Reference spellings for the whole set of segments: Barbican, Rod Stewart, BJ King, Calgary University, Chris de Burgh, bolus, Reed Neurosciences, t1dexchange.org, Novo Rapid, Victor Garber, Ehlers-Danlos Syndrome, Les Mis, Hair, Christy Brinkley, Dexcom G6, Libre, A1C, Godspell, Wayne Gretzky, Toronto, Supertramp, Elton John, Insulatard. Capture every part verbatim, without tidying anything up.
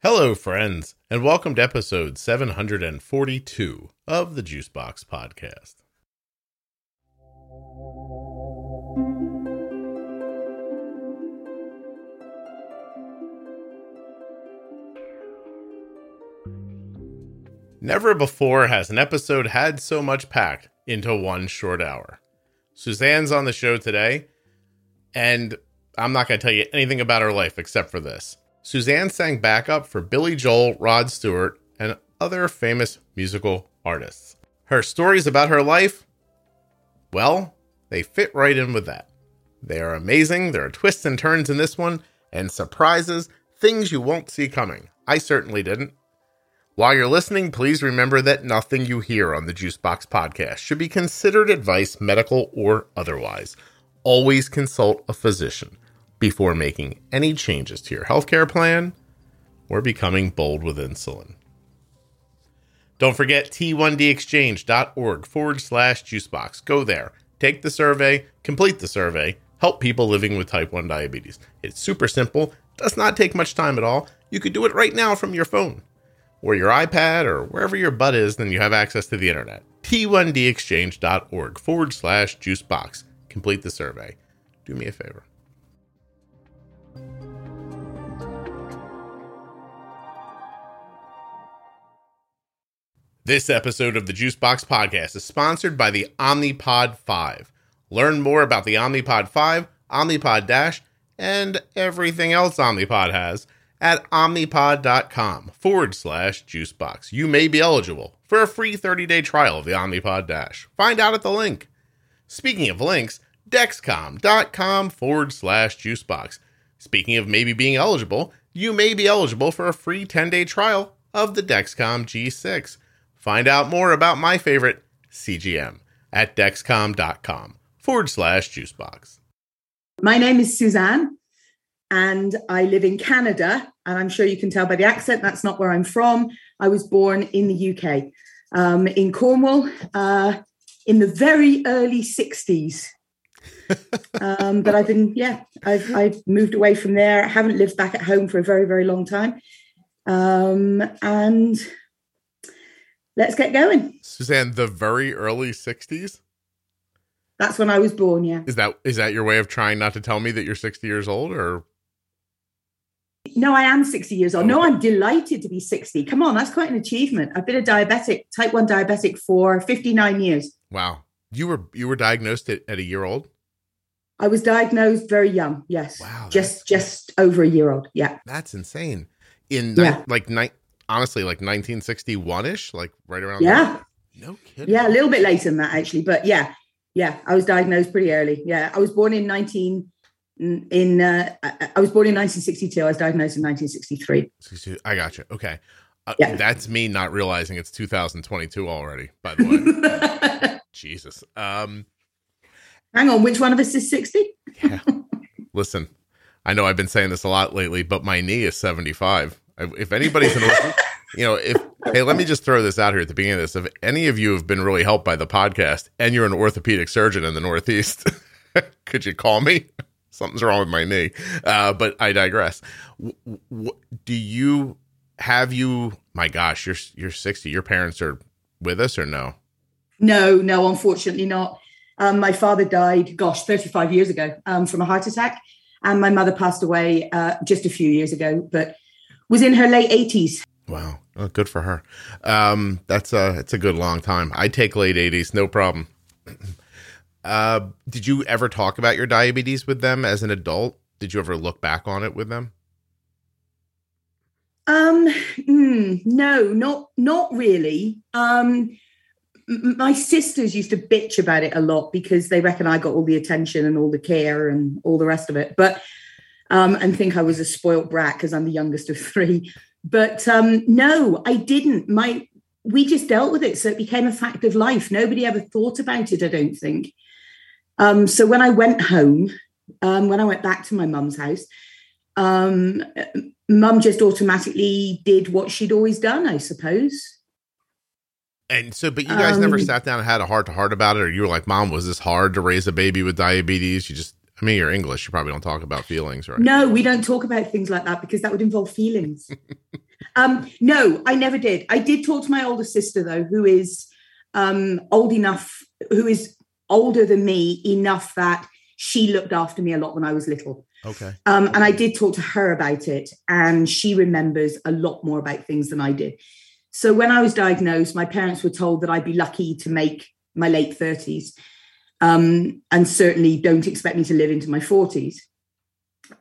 Hello, friends, and welcome to episode seven forty-two of the Juicebox podcast. Never before has an episode had so much packed into one short hour. Suzanne's on the show today, and I'm not going to tell you anything about her life except for this. Suzanne sang backup for Billy Joel, Rod Stewart, and other famous musical artists. Her stories about her life, well, they fit right in with that. They are amazing. There are twists and turns in this one, and surprises, things you won't see coming. I certainly didn't. While you're listening, please remember that nothing you hear on the Juicebox podcast should be considered advice, medical or otherwise. Always consult a physician before making any changes to your healthcare plan or becoming bold with insulin. Don't forget t one d exchange dot org forward slash juicebox. Go there, take the survey, complete the survey, help people living with type one diabetes. It's super simple, does not take much time at all. You could do it right now from your phone or your iPad or wherever your butt is, then you have access to the internet. t one d exchange dot org forward slash juicebox. Complete the survey. Do me a favor. This episode of the Juicebox podcast is sponsored by the Omnipod five. Learn more about the Omnipod five, Omnipod Dash, and everything else Omnipod has at omnipod.com forward slash juicebox. You may be eligible for a free thirty-day trial of the Omnipod Dash. Find out at the link. Speaking of links, dexcom.com forward slash juicebox. Speaking of maybe being eligible, you may be eligible for a free ten-day trial of the Dexcom G six. Find out more about my favorite C G M at dexcom.com forward slash juicebox. My name is Suzanne and I live in Canada. And I'm sure you can tell by the accent, that's not where I'm from. I was born in the U K, um, in Cornwall, uh, in the very early sixties. um, but I've been, yeah, I've, I've moved away from there. I haven't lived back at home for a very, very long time. Um, and... Let's get going. Suzanne, the very early sixties? That's when I was born, yeah. Is that is that your way of trying not to tell me that you're sixty years old? Or no, I am sixty years old. Oh. No, I'm delighted to be sixty. Come on, that's quite an achievement. I've been a diabetic, type one diabetic for fifty-nine years. Wow. You were you were diagnosed at, at a year old? I was diagnosed very young, yes. Wow. Just just over a year old, yeah. That's insane. In yeah. like nine. Honestly, like nineteen sixty-one-ish, like right around yeah. there. No kidding. Yeah, a little bit later than that, actually. But yeah, yeah, I was diagnosed pretty early. Yeah, I was born in nineteen, in uh, I was born in nineteen sixty-two. I was diagnosed in nineteen sixty-three. I got you. Okay. Uh, yeah. That's me not realizing it's two thousand twenty-two already, by the way. Jesus. Um, Hang on, which one of us is sixty? Yeah. Listen, I know I've been saying this a lot lately, but my knee is seventy-five. If anybody's, an, you know, if, hey, let me just throw this out here at the beginning of this. If any of you have been really helped by the podcast and you're an orthopedic surgeon in the Northeast, could you call me? Something's wrong with my knee. Uh, but I digress. W- w- do you, have you, my gosh, you're, you're sixty. Your parents are with us or no? No, no, unfortunately not. Um, my father died, gosh, thirty-five years ago um, from a heart attack. And my mother passed away uh, just a few years ago, but was in her late eighties. Wow. Oh, good for her. Um, that's a, it's a good long time. I take late eighties, no problem. uh, did you ever talk about your diabetes with them as an adult? Did you ever look back on it with them? Um, mm, no, not, not really. Um, m- my sisters used to bitch about it a lot because they reckon I got all the attention and all the care and all the rest of it. But Um, and think I was a spoiled brat because I'm the youngest of three. But um, no, I didn't. My we just dealt with it, so it became a fact of life. Nobody ever thought about it, I don't think. Um, so when I went home, um, when I went back to my mum's house, um, mum just automatically did what she'd always done, I suppose. And so, but you guys um, never sat down and had a heart-to-heart about it, or you were like, Mom, was this hard to raise a baby with diabetes? You just... I mean, you're English. You probably don't talk about feelings, right? No, we don't talk about things like that because that would involve feelings. Um, no, I never did. I did talk to my older sister, though, who is um, old enough, who is older than me enough that she looked after me a lot when I was little. Okay. Um, and I did talk to her about it, and she remembers a lot more about things than I did. So when I was diagnosed, my parents were told that I'd be lucky to make my late thirties, um, and certainly don't expect me to live into my forties,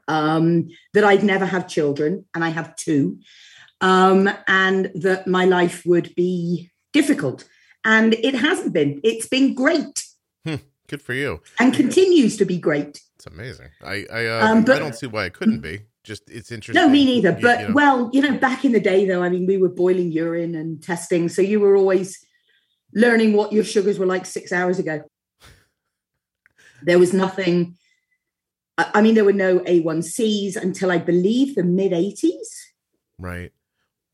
um, that I'd never have children, and I have two, um, and that my life would be difficult. And it hasn't been. It's been great. Hmm, good for you. And continues to be great. It's amazing. I I, uh, um, but, I don't see why it couldn't be. Just it's interesting. No, me neither. You, but you know. Well, you know, back in the day, though, I mean, we were boiling urine and testing, so you were always learning what your sugars were like six hours ago. There was nothing. I mean, there were no A one C's until I believe the mid eighties. Right.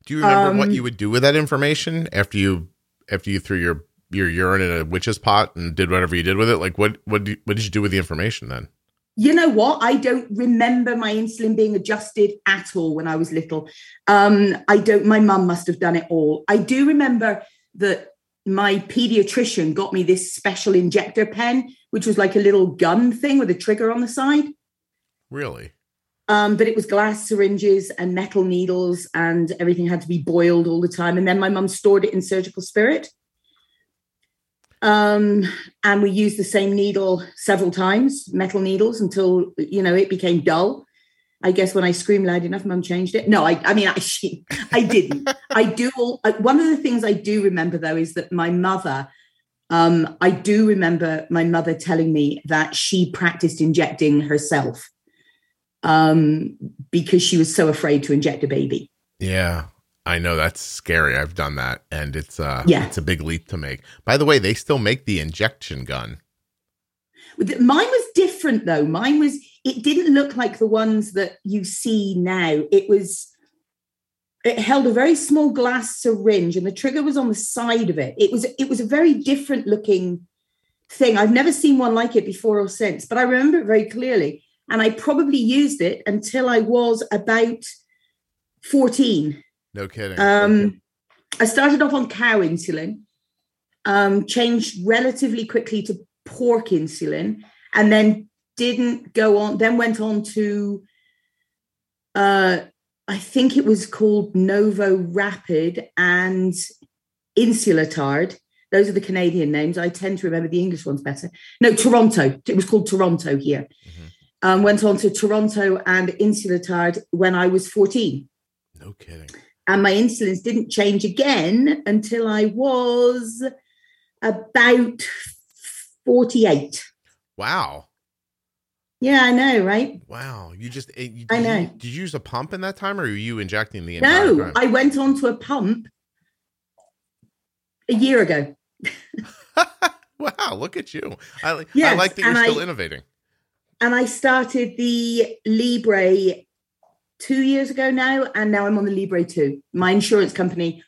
Do you remember um, what you would do with that information after you after you threw your your urine in a witch's pot and did whatever you did with it? Like, what what do, what did you do with the information then? You know what? I don't remember my insulin being adjusted at all when I was little. Um, I don't, my mum must have done it all. I do remember that my pediatrician got me this special injector pen, which was like a little gun thing with a trigger on the side. Really? Um, but it was glass syringes and metal needles, and everything had to be boiled all the time. And then my mum stored it in surgical spirit. Um, and we used the same needle several times, metal needles, until, you know, it became dull. I guess when I screamed loud enough, Mum changed it. No, I, I mean, I, she, I didn't. I do. All, I, one of the things I do remember, though, is that my mother, um, I do remember my mother telling me that she practiced injecting herself, um, because she was so afraid to inject a baby. Yeah. I know, that's scary. I've done that, and it's uh, yeah. it's a big leap to make. By the way, they still make the injection gun. Mine was different, though. Mine was, it didn't look like the ones that you see now. It was, it held a very small glass syringe, and the trigger was on the side of it. It was, it was a very different looking thing. I've never seen one like it before or since, but I remember it very clearly. And I probably used it until I was about fourteen. No kidding. Um, okay. I started off on cow insulin, um, changed relatively quickly to pork insulin, and then didn't go on, then went on to, uh, I think it was called Novo Rapid and Insulatard. Those are the Canadian names. I tend to remember the English ones better. No, Toronto. It was called Toronto here. Mm-hmm. Um, went on to Toronto and Insulatard when I was fourteen. No kidding. And my insulins didn't change again until I was about forty-eight. Wow. Yeah, I know, right? Wow. You just, you, I know. You, did you use a pump in that time, or were you injecting the entire No, time? I went on to a pump a year ago. Wow, look at you. I, yes, I like that you're still I, innovating. And I started the Libre two years ago now, and now I'm on the Libre two. My insurance company,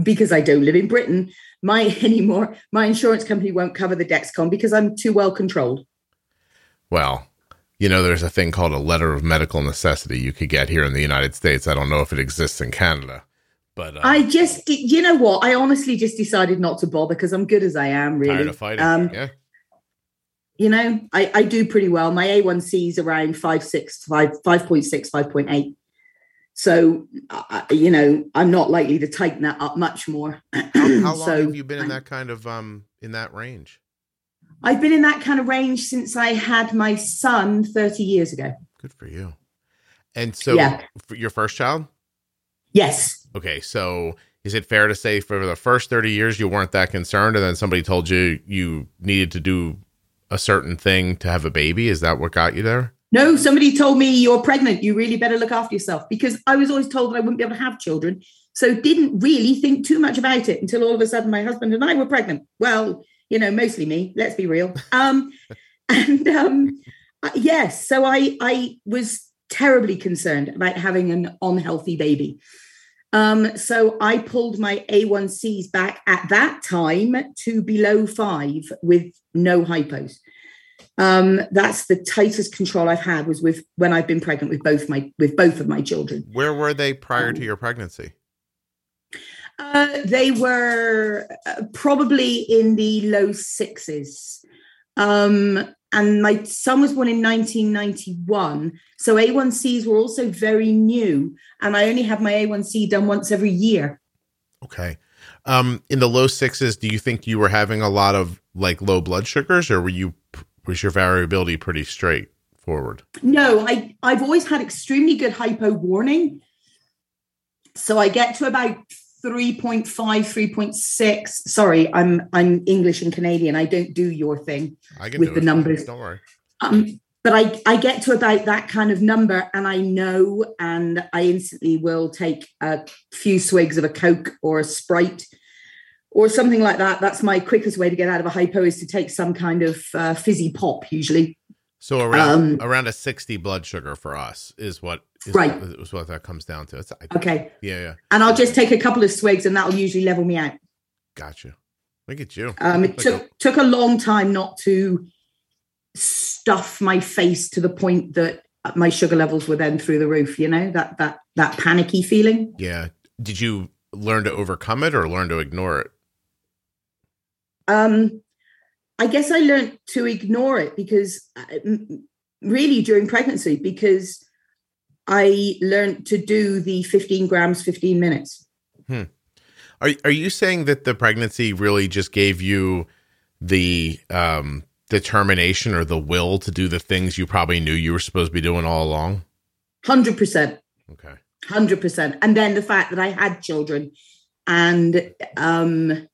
because I don't live in Britain my anymore, my insurance company won't cover the Dexcom because I'm too well controlled. Well, you know, there's a thing called a letter of medical necessity you could get here in the United States. I don't know if it exists in Canada, but uh, I just, you know what? I honestly just decided not to bother because I'm good as I am, really. Tired of fighting, um, yeah. You know, I, I do pretty well. My A one C is around five point six, five point eight. So, uh, you know, I'm not likely to tighten that up much more. how how so, long have you been in that kind of, um, in that range? I've been in that kind of range since I had my son thirty years ago. Good for you. And so yeah. For your first child? Yes. Okay. So is it fair to say for the first thirty years, you weren't that concerned, and then somebody told you you needed to do a certain thing to have a baby? Is that what got you there? No, somebody told me, you're pregnant, you really better look after yourself, because I was always told that I wouldn't be able to have children. So didn't really think too much about it until all of a sudden my husband and I were pregnant. Well, you know, mostly me, let's be real. Um, and um, yes, so I, I was terribly concerned about having an unhealthy baby. Um, so I pulled my A one C's back at that time to below five with no hypos. Um, that's the tightest control I've had was with when I've been pregnant with both my with both of my children. Where were they prior um, to your pregnancy? Uh, they were probably in the low sixes. Um, and my son was born in nineteen ninety-one. So A one Cs were also very new. And I only had my A one C done once every year. Okay. Um, in the low sixes, do you think you were having a lot of like low blood sugars, or were you, was your variability pretty straightforward? No, I, I've always had extremely good hypo warning. So I get to about three point five, three point six. Sorry, I'm I'm English and Canadian. I don't do your thing I can with do the it. numbers. Don't worry. Um, but I, I get to about that kind of number, and I know, and I instantly will take a few swigs of a Coke or a Sprite or something like that. That's my quickest way to get out of a hypo, is to take some kind of uh, fizzy pop usually. So around um, around a sixty blood sugar for us is what is, right. is what that comes down to. It's, I, okay. Yeah, yeah. And I'll just take a couple of swigs, and that'll usually level me out. Gotcha. Look at you. Um, it like took a- took a long time not to stuff my face to the point that my sugar levels were then through the roof. You know, that that that panicky feeling. Yeah. Did you learn to overcome it or learn to ignore it? Um. I guess I learned to ignore it because really during pregnancy, because I learned to do the fifteen grams, fifteen minutes. Hmm. Are are you saying that the pregnancy really just gave you the um, determination or the will to do the things you probably knew you were supposed to be doing all along? one hundred percent. Okay. one hundred percent. And then the fact that I had children and, um,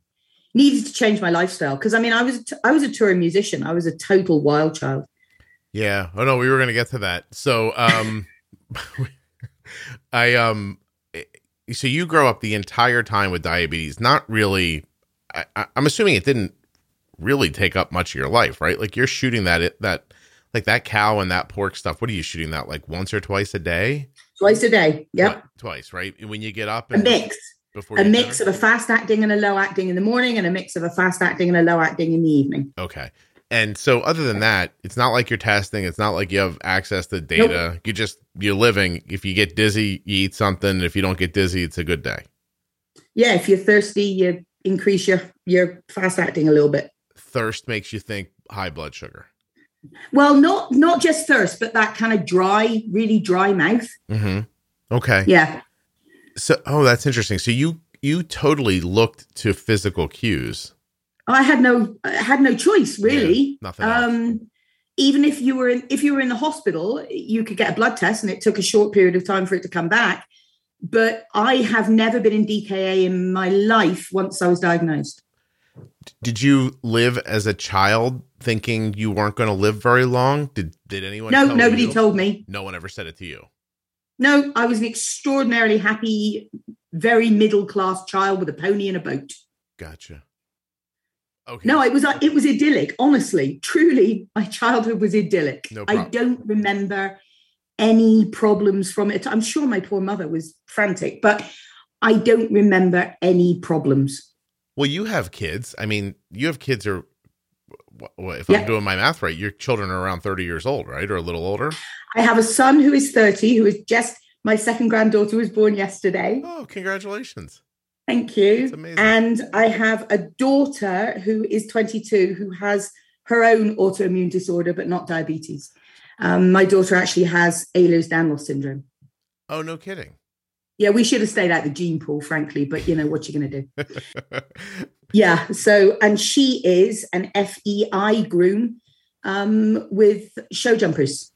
needed to change my lifestyle, because I mean, I was t- I was a touring musician. I was a total wild child. Yeah. Oh no, we were going to get to that. So, um, I um, so you grow up the entire time with diabetes. Not really. I, I, I'm assuming it didn't really take up much of your life, right? Like you're shooting that that like that cow and that pork stuff. What are you shooting that like once or twice a day? Twice a day. Yep. Twice, right? When you get up, and a mix. A mix dinner? of a fast acting and a low acting in the morning, and a mix of a fast acting and a low acting in the evening. Okay. And so other than that, it's not like you're testing. It's not like you have access to data. Nope. You just, you're living. If you get dizzy, you eat something. If you don't get dizzy, it's a good day. Yeah. If you're thirsty, you increase your, your fast acting a little bit. Thirst makes you think high blood sugar. Well, not, not just thirst, but that kind of dry, really dry mouth. Mm-hmm. Okay. Yeah. So, oh, that's interesting. So you, you totally looked to physical cues. I had no, I had no choice really. Yeah, nothing um, else. Even if you were in, if you were in the hospital, you could get a blood test, and it took a short period of time for it to come back. But I have never been in D K A in my life once I was diagnosed. Did you live as a child thinking you weren't going to live very long? Did, did anyone? No, tell nobody you? told me. No one ever said it to you. No, I was an extraordinarily happy, very middle-class child with a pony and a boat. Gotcha. Okay. No, it was it was idyllic. Honestly, truly, my childhood was idyllic. No problem. I don't remember any problems from it. I'm sure my poor mother was frantic, but I don't remember any problems. Well, you have kids. I mean, you have kids are, if I'm yeah. doing my math right, your children are around thirty years old, right? Or a little older? I have a son who is thirty, who is just, my second granddaughter was born yesterday. Oh, congratulations. Thank you. That's amazing. And I have a daughter who is twenty-two, who has her own autoimmune disorder, but not diabetes. Um, my daughter actually has Ehlers-Danlos Syndrome. Oh, no kidding. Yeah, we should have stayed out the gene pool, frankly, but you know, what you're going to do. Yeah, so, and she is an F E I groom um, with show jumpers.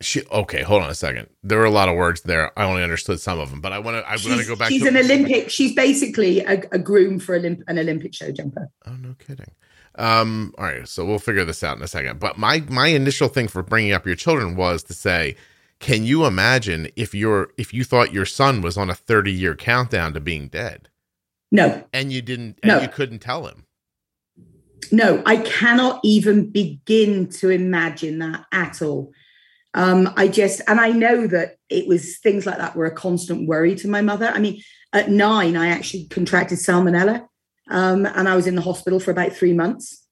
She, okay, hold on a second. There were a lot of words there. I only understood some of them, but I want to I want to go back. She's to- an Olympic. She's basically a, a groom for Olymp- an Olympic show jumper. Oh, no kidding. Um, all right, so we'll figure this out in a second. But my my initial thing for bringing up your children was to say, can you imagine if your if you thought your son was on a thirty-year countdown to being dead? No. And you didn't and no. you couldn't tell him. No, I cannot even begin to imagine that at all. Um, I just and I know that it was things like that were a constant worry to my mother. I mean, at nine, I actually contracted salmonella um, and I was in the hospital for about three months.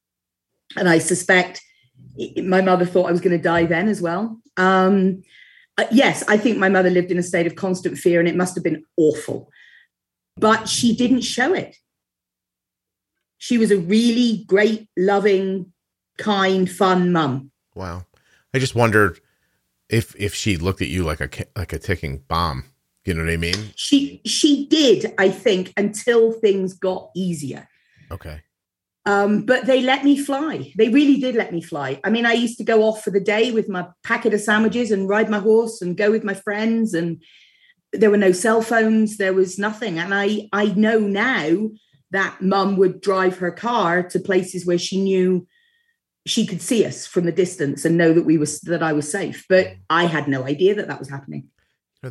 And I suspect it, my mother thought I was going to die then as well. Um Uh, yes, I think my mother lived in a state of constant fear, and it must have been awful. but she didn't show it. She was a really great, loving, kind, fun mum. Wow. I just wondered if if she looked at you like a like a ticking bomb. You know what I mean? She she did, I think, until things got easier. Okay. Um, but they let me fly. They really did let me fly. I mean, I used to go off for the day with my packet of sandwiches and ride my horse and go with my friends. And there were no cell phones. There was nothing. And I, I know now that mum would drive her car to places where she knew she could see us from the distance and know that we was that I was safe. But I had no idea that that was happening.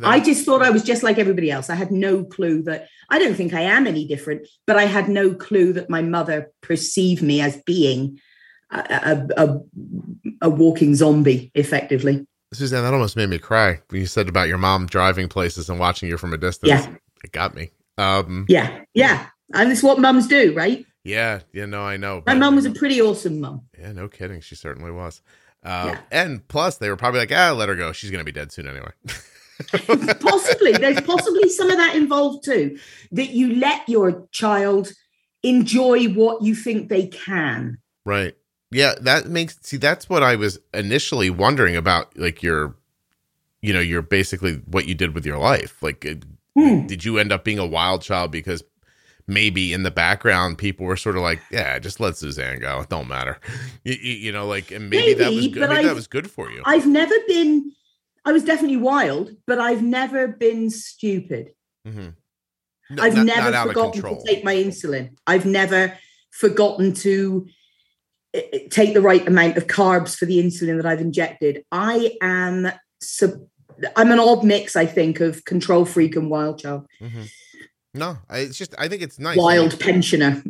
I just thought I was just like everybody else. I had no clue that I don't think I am any different, but I had no clue that my mother perceived me as being a, a, a, a walking zombie, effectively. Suzanne, that almost made me cry when you said about your mom driving places and watching you from a distance. Yeah. It got me. Um, yeah. Yeah. And it's what mums do, right? Yeah. You know, I know. My mom was a pretty awesome mom. Yeah. No kidding. She certainly was. Uh, yeah. And plus they were probably like, ah, let her go. She's going to be dead soon anyway. Possibly there's possibly some of that involved too, that you let your child enjoy what you think they can. Right. Yeah. That makes, see, that's what I was initially wondering about. Like your, you know, you're basically what you did with your life. Like, hmm. did you end up being a wild child because maybe in the background people were sort of like, yeah, just let Suzanne go. It don't matter. You, you know, like, and maybe, maybe that was good. Maybe that was good for you. I've never been, I was definitely wild, but I've never been stupid. Mm-hmm. No, I've not, never not forgotten to take my insulin. I've never forgotten to take the right amount of carbs for the insulin that I've injected. I am, sub- I'm an odd mix, I think, of control freak and wild child. Mm-hmm. No, I, it's just, I think it's nice. Wild pensioner.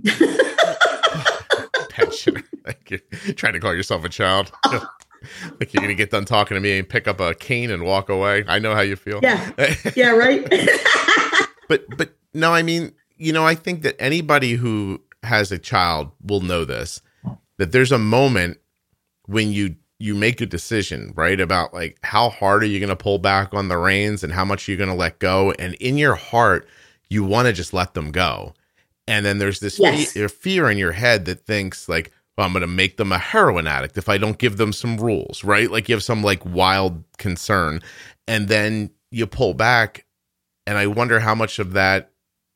Pensioner. Thank you. Trying to call yourself a child. Like you're going to get done talking to me and pick up a cane and walk away. I know how you feel. Yeah. Yeah, right? but, but no, I mean, you know, I think that anybody who has a child will know this, that there's a moment when you, you make a decision, right? About like, how hard are you going to pull back on the reins and how much you're going to let go? And in your heart, you want to just let them go. And then there's this yes. fe- fear in your head that thinks like, well, I'm going to make them a heroin addict if I don't give them some rules, right? Like you have some like wild concern and then you pull back. And I wonder how much of that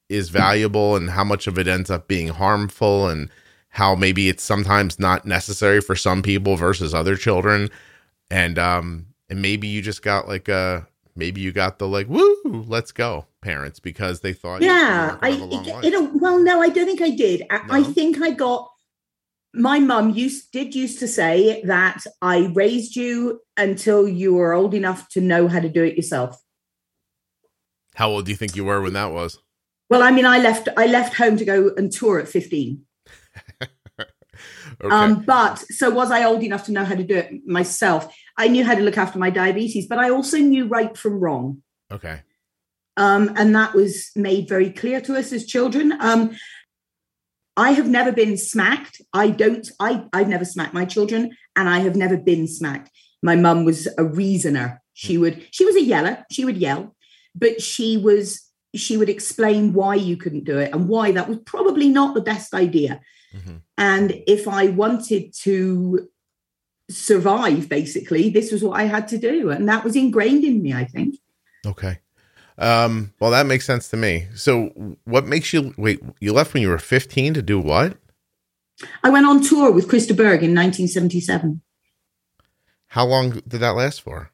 is valuable and how much of it ends up being harmful and how maybe it's sometimes not necessary for some people versus other children. And, um, and maybe you just got like a, maybe you got the like, woo, let's go parents because they thought, yeah, I, it, it, well, no, I don't think I did. I, no? I think I got, my mum used did used to say that I raised you until you were old enough to know how to do it yourself. How old do you think you were when that was? Well, I mean, I left I left home to go and tour at fifteen. Okay. Um, but so was I old enough to know how to do it myself? I knew how to look after my diabetes, but I also knew right from wrong. Okay. Um, and that was made very clear to us as children. Um, I have never been smacked. I don't, I, I've never smacked my children and I have never been smacked. My mum was a reasoner. She would, she was a yeller. She would yell, but she was, she would explain why you couldn't do it and why that was probably not the best idea. Mm-hmm. And if I wanted to survive, basically, this was what I had to do. And that was ingrained in me, I think. Okay. Um, well, that makes sense to me. So what makes you, wait, you left when you were fifteen to do what? I went on tour with Chris de Burgh in nineteen seventy-seven. How long did that last for?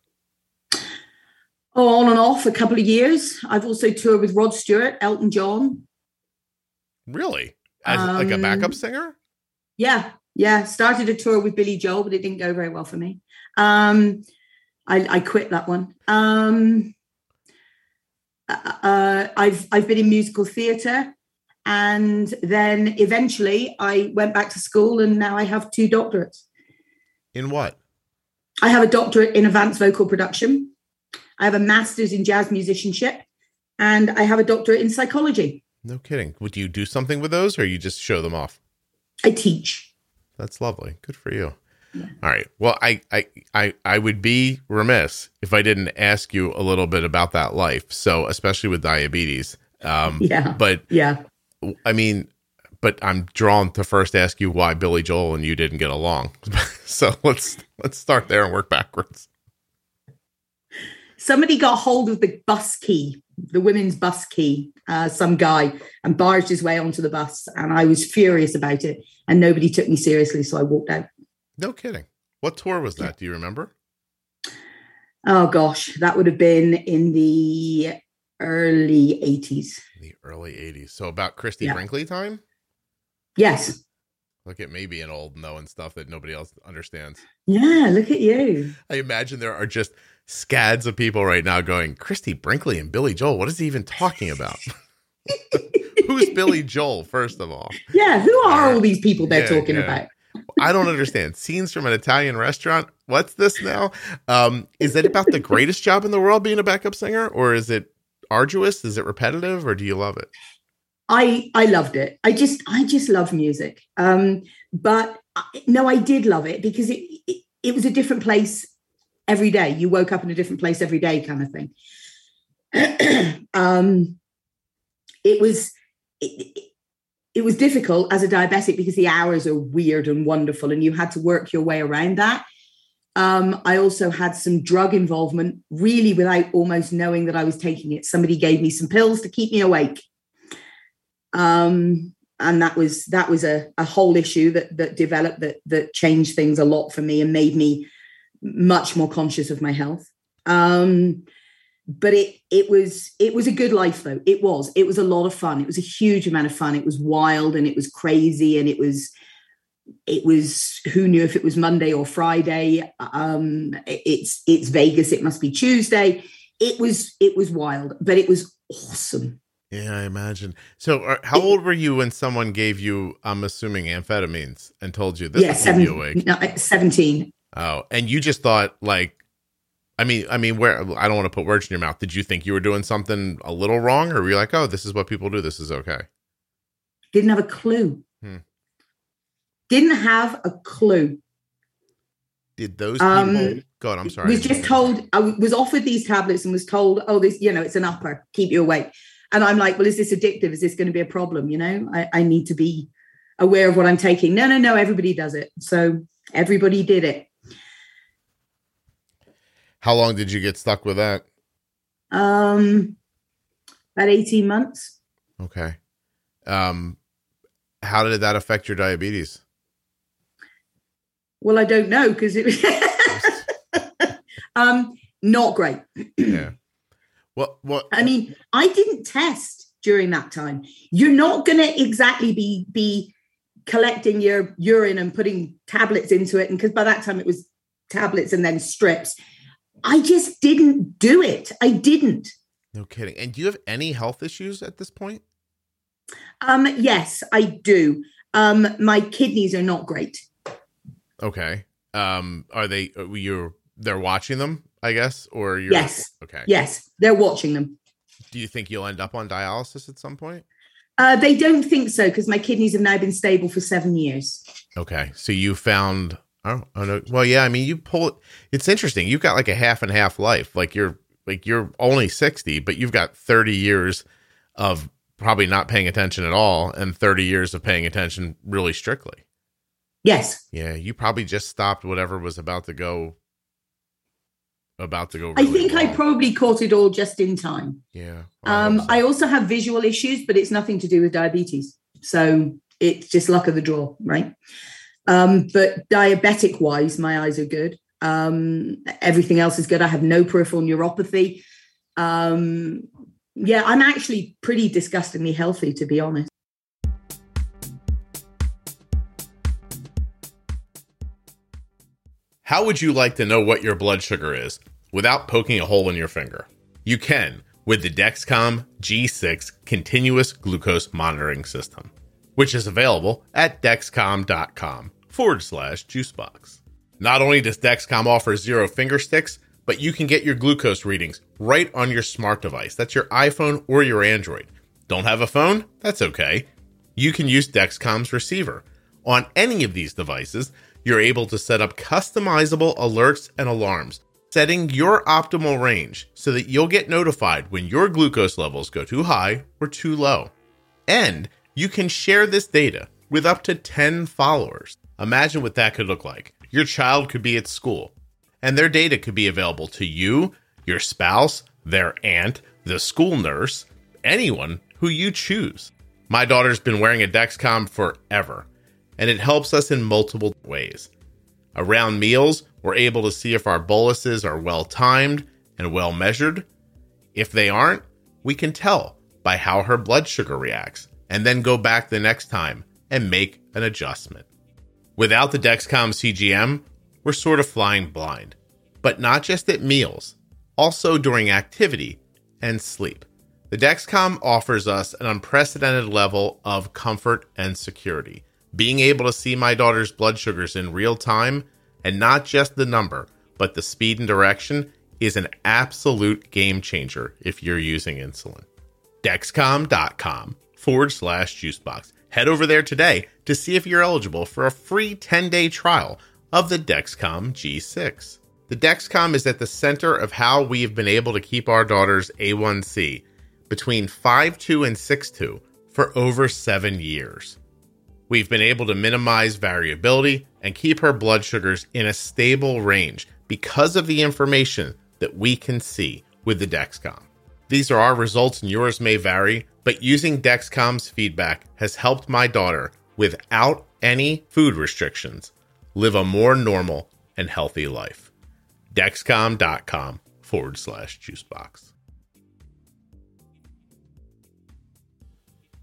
Oh, on and off, a couple of years. I've also toured with Rod Stewart, Elton John. Really? As um, like a backup singer? Yeah. Yeah. Started a tour with Billy Joel, but it didn't go very well for me. Um, I, I quit that one. Um, Uh, I've I've been in musical theatre, and then eventually I went back to school, and now I have two doctorates. In what? I have a doctorate in advanced vocal production. I have a master's in jazz musicianship, and I have a doctorate in psychology. No kidding. Would you do something with those, or you just show them off? I teach. That's lovely. Good for you. Yeah. All right. Well, I, I, I, I would be remiss if I didn't ask you a little bit about that life. So, especially with diabetes, Um, yeah. But yeah, I mean, but I'm drawn to first ask you why Billy Joel and you didn't get along. So let's let's start there and work backwards. Somebody got hold of the bus key, the women's bus key, uh, some guy, and barged his way onto the bus. And I was furious about it. And nobody took me seriously, so I walked out. No kidding. What tour was that? Do you remember? Oh, gosh. That would have been in the early eighties. The early eighties. So about Christy yeah. Brinkley time? Yes. Look at me being old and knowing stuff that nobody else understands. Yeah, look at you. I imagine there are just scads of people right now going, Christy Brinkley and Billy Joel, what is he even talking about? Who's Billy Joel, first of all? Yeah, who are all these people they're yeah, talking yeah. about? I don't understand. Scenes from an Italian restaurant. What's this now? Um, is it about the greatest job in the world being a backup singer, or is it arduous? Is it repetitive, or do you love it? I, I loved it. I just, I just love music. Um, but I, no, I did love it because it, it, it was a different place every day. You woke up in a different place every day kind of thing. um, it was, it, it, it was difficult as a diabetic because the hours are weird and wonderful and you had to work your way around that. Um, I also had some drug involvement really without almost knowing that I was taking it. Somebody gave me some pills to keep me awake. Um, and that was, that was a, a whole issue that, that developed, that, that changed things a lot for me and made me much more conscious of my health. Um, but it, it was, it was a good life though. It was, it was a lot of fun. It was a huge amount of fun. It was wild and it was crazy. And it was, it was, who knew if it was Monday or Friday? Um, it's, it's Vegas. It must be Tuesday. It was, it was wild, but it was awesome. Yeah, I imagine. So uh, how old were you when someone gave you, I'm assuming, amphetamines and told you this yeah, will keep you awake? No, seventeen. Oh, and you just thought like, I mean, I mean, where I don't want to put words in your mouth. Did you think you were doing something a little wrong or were you like, oh, this is what people do. This is okay. Didn't have a clue. Hmm. Didn't have a clue. Did those people, um, God, I'm sorry. Was just told, I was offered these tablets and was told, oh, this, you know, it's an upper, keep you awake. And I'm like, well, is this addictive? Is this going to be a problem? You know, I, I need to be aware of what I'm taking. No, no, no. Everybody does it. So everybody did it. How long did you get stuck with that? Um, about eighteen months. Okay. Um, how did that affect your diabetes? Well, I don't know. Cause it was um, not great. Yeah. What, what? I mean, I didn't test during that time. You're not going to exactly be be collecting your urine and putting tablets into it. And because by that time it was tablets and then strips. I just didn't do it. I didn't. No kidding. And do you have any health issues at this point? Um, yes, I do. Um, my kidneys are not great. Okay. Um, are they, you're, they're watching them? I guess, or you're... Yes. Okay. Yes, they're watching them. Do you think you'll end up on dialysis at some point? Uh, they don't think so, because my kidneys have now been stable for seven years. Okay, so you found... Oh, oh no. Well, yeah, I mean, you pull... It's interesting. You've got like a half and half life. Like you're like you're only sixty, but you've got thirty years of probably not paying attention at all, and thirty years of paying attention really strictly. Yes. Yeah, you probably just stopped whatever was about to go... about to go really I think wrong. I probably caught it all just in time. Yeah. I um, so. I also have visual issues, but it's nothing to do with diabetes. So it's just luck of the draw, right? Um, but diabetic wise, my eyes are good. Um, everything else is good. I have no peripheral neuropathy. Um, yeah, I'm actually pretty disgustingly healthy, to be honest. How would you like to know what your blood sugar is without poking a hole in your finger? You can with the Dexcom G six Continuous Glucose Monitoring System, which is available at dexcom.com forward slash juicebox. Not only does Dexcom offer zero finger sticks, but you can get your glucose readings right on your smart device. That's your iPhone or your Android. Don't have a phone? That's okay. You can use Dexcom's receiver. On any of these devices, you're able to set up customizable alerts and alarms setting your optimal range so that you'll get notified when your glucose levels go too high or too low. And you can share this data with up to ten followers. Imagine what that could look like. Your child could be at school, and their data could be available to you, your spouse, their aunt, the school nurse, anyone who you choose. My daughter's been wearing a Dexcom forever, and it helps us in multiple ways. Around meals, we're able to see if our boluses are well-timed and well-measured. If they aren't, we can tell by how her blood sugar reacts, and then go back the next time and make an adjustment. Without the Dexcom C G M, we're sort of flying blind, but not just at meals, also during activity and sleep. The Dexcom offers us an unprecedented level of comfort and security. Being able to see my daughter's blood sugars in real time, and not just the number, but the speed and direction, is an absolute game changer if you're using insulin. Dexcom.com forward slash juicebox. Head over there today to see if you're eligible for a free ten-day trial of the Dexcom G six. The Dexcom is at the center of how we've been able to keep our daughter's A one C between five point two and six point two for over seven years. We've been able to minimize variability and keep her blood sugars in a stable range because of the information that we can see with the Dexcom. These are our results and yours may vary, but using Dexcom's feedback has helped my daughter, without any food restrictions, live a more normal and healthy life. Dexcom.com forward slash juicebox.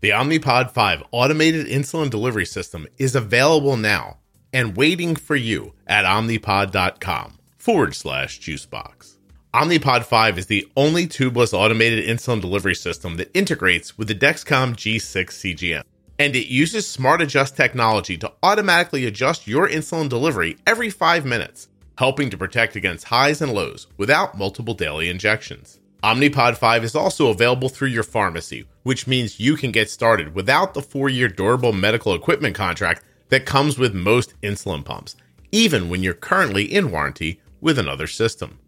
The Omnipod five automated insulin delivery system is available now and waiting for you at omnipod.com forward slash juicebox. Omnipod five is the only tubeless automated insulin delivery system that integrates with the Dexcom G six C G M. And it uses Smart Adjust technology to automatically adjust your insulin delivery every five minutes, helping to protect against highs and lows without multiple daily injections. Omnipod five is also available through your pharmacy, which means you can get started without the four-year durable medical equipment contract that comes with most insulin pumps, even when you're currently in warranty with another system.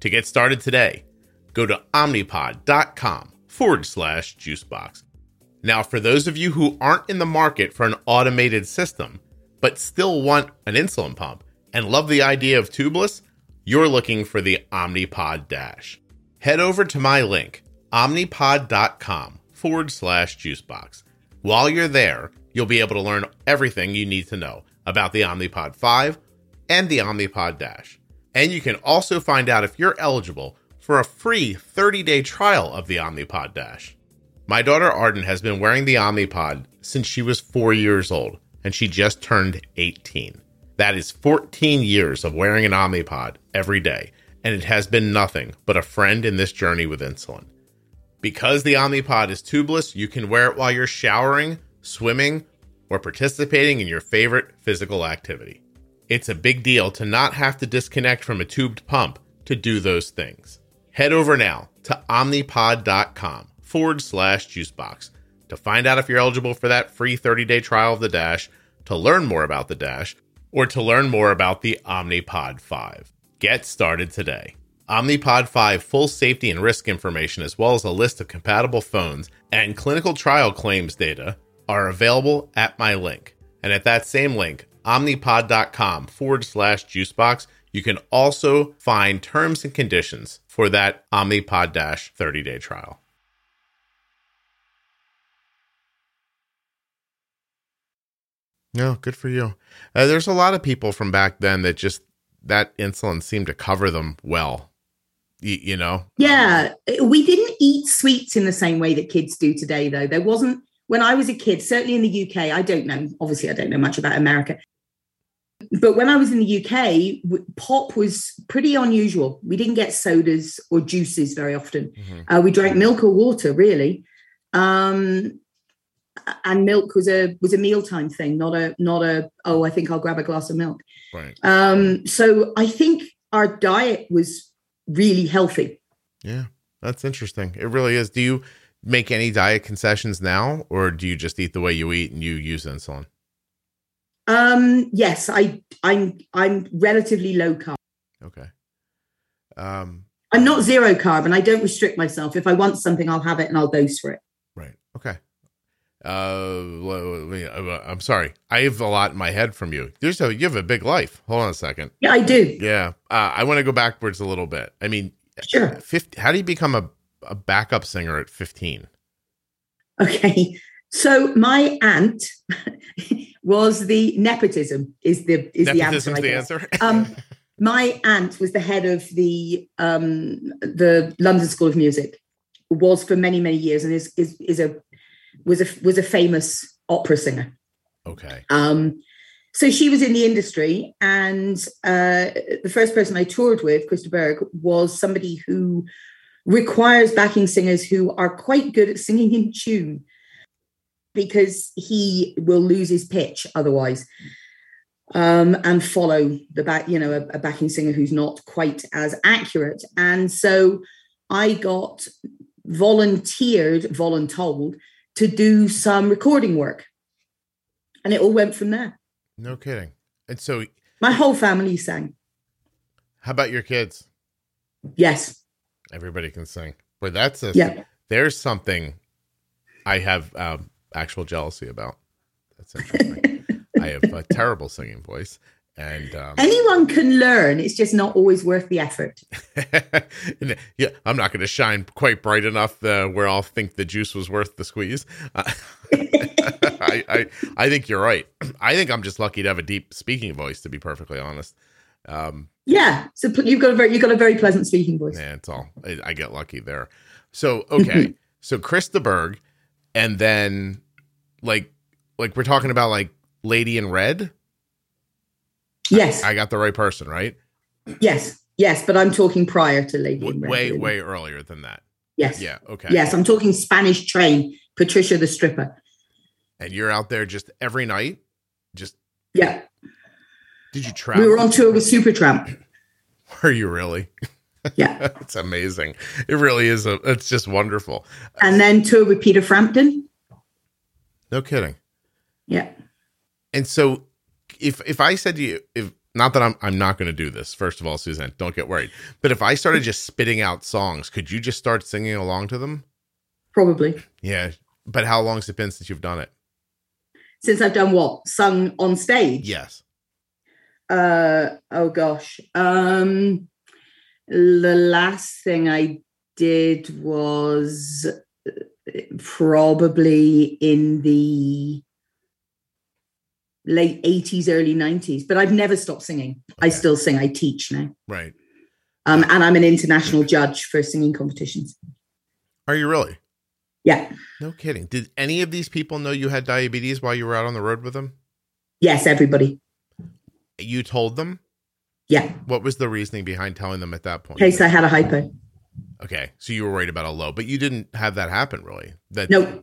To get started today, go to omnipod.com forward slash juicebox. Now, for those of you who aren't in the market for an automated system, but still want an insulin pump and love the idea of tubeless, you're looking for the Omnipod Dash. Head over to my link, omnipod.com forward slash juicebox. While you're there, you'll be able to learn everything you need to know about the Omnipod five and the Omnipod Dash. And you can also find out if you're eligible for a free thirty-day trial of the Omnipod Dash. My daughter Arden has been wearing the Omnipod since she was four years old, and she just turned eighteen. That is fourteen years of wearing an Omnipod every day, and it has been nothing but a friend in this journey with insulin. Because the Omnipod is tubeless, you can wear it while you're showering, swimming, or participating in your favorite physical activity. It's a big deal to not have to disconnect from a tubed pump to do those things. Head over now to omnipod.com forward slash juicebox to find out if you're eligible for that free thirty-day trial of the Dash, to learn more about the Dash, or to learn more about the Omnipod five. Get started today. Omnipod five full safety and risk information, as well as a list of compatible phones and clinical trial claims data, are available at my link. And at that same link, omnipod.com forward slash juicebox, you can also find terms and conditions for that Omnipod Dash thirty-day trial. No, good for you. Uh, there's a lot of people from back then that just, that insulin seemed to cover them well, y- you know? Yeah. We didn't eat sweets in the same way that kids do today, though. There wasn't, when I was a kid, certainly in the U K, I don't know, obviously I don't know much about America, but when I was in the U K, pop was pretty unusual. We didn't get sodas or juices very often. Mm-hmm. Uh, we drank milk or water, really. Um And milk was a was a mealtime thing, not a not a oh I think I'll grab a glass of milk. Right. Um, so I think our diet was really healthy. Yeah, that's interesting. It really is. Do you make any diet concessions now, or do you just eat the way you eat and you use insulin? Um. Yes, I I'm I'm relatively low carb. Okay. Um, I'm not zero carb and I don't restrict myself. If I want something, I'll have it and I'll dose for it. Right. Okay. Uh, I'm sorry. I have a lot in my head from you. There's a, you have a big life. Hold on a second. Yeah, I do. Yeah. Uh, I want to go backwards a little bit. I mean, sure. fifty, how do you become a, a backup singer at fifteen? Okay. So my aunt was the nepotism is the, is Nepotism's the answer. The answer. um, my aunt was the head of the, um, the London School of Music, was for many, many years. And is, is, is a, was a, was a famous opera singer. Okay. Um, so she was in the industry, and uh, the first person I toured with, Chris de Burgh, was somebody who requires backing singers who are quite good at singing in tune, because he will lose his pitch otherwise, um, and follow the back, you know, a, a backing singer who's not quite as accurate. And so I got volunteered, voluntold, to do some recording work. And it all went from there. No kidding. And so my whole family sang. How about your kids? Yes. Everybody can sing. Well, that's a, yeah. There's something I have um, actual jealousy about. That's interesting. I have a terrible singing voice. And um, anyone can learn. It's just not always worth the effort. Yeah, I'm not going to shine quite bright enough uh, where I'll think the juice was worth the squeeze. Uh, I, I, I think you're right. I think I'm just lucky to have a deep speaking voice, to be perfectly honest. Um, yeah, so you've got a very, you've got a very pleasant speaking voice. Yeah, it's all. I, I get lucky there. So okay, so Chris de Burgh, and then like like we're talking about like Lady in Red. Yes. I, I got the right person, right? Yes. Yes. But I'm talking prior to Lady w- in Red. Way, way earlier than that. Yes. Yeah. Okay. Yes. I'm talking Spanish Train, Patricia the Stripper. And you're out there just every night? Just. Yeah. Did you travel? We were on tour with Supertramp. Were you really? Yeah. It's amazing. It really is. A, it's just wonderful. And then tour with Peter Frampton. No kidding. Yeah. And so. If if I said to you, if not that I'm I'm not going to do this, first of all, Suzanne, don't get worried. But if I started just spitting out songs, could you just start singing along to them? Probably. Yeah. But how long has it been since you've done it? Since I've done what? Sung on stage? Yes. Uh oh gosh. Um the last thing I did was probably in the late eighties, early nineties, but I've never stopped singing. Okay. I still sing. I teach now. Right. Um, and I'm an international judge for singing competitions. Are you really? Yeah. No kidding. Did any of these people know you had diabetes while you were out on the road with them? Yes, everybody. You told them? Yeah. What was the reasoning behind telling them at that point? In case I had a hypo. Okay. So you were worried about a low, but you didn't have that happen, really. That, no.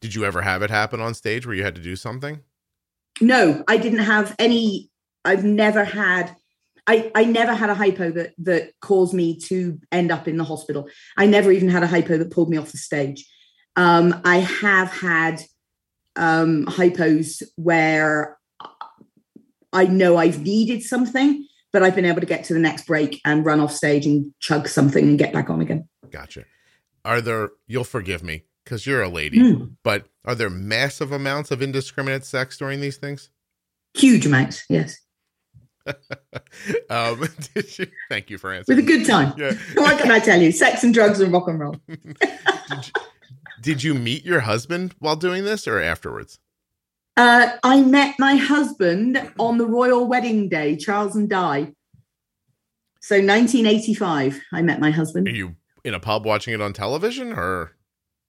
Did you ever have it happen on stage where you had to do something? No, I didn't have any. I've never had, I, I never had a hypo that, that caused me to end up in the hospital. I never even had a hypo that pulled me off the stage. Um, I have had um, hypos where I know I've needed something, but I've been able to get to the next break and run off stage and chug something and get back on again. Gotcha. Are there, you'll forgive me, because you're a lady, mm. but are there massive amounts of indiscriminate sex during these things? Huge amounts, yes. um, did you, thank you for answering. With a good time. Yeah. What can I tell you? Sex and drugs and rock and roll. did, you, did you meet your husband while doing this or afterwards? Uh, I met my husband on the royal wedding day, Charles and Di. So nineteen eighty-five, I met my husband. Are you in a pub watching it on television or...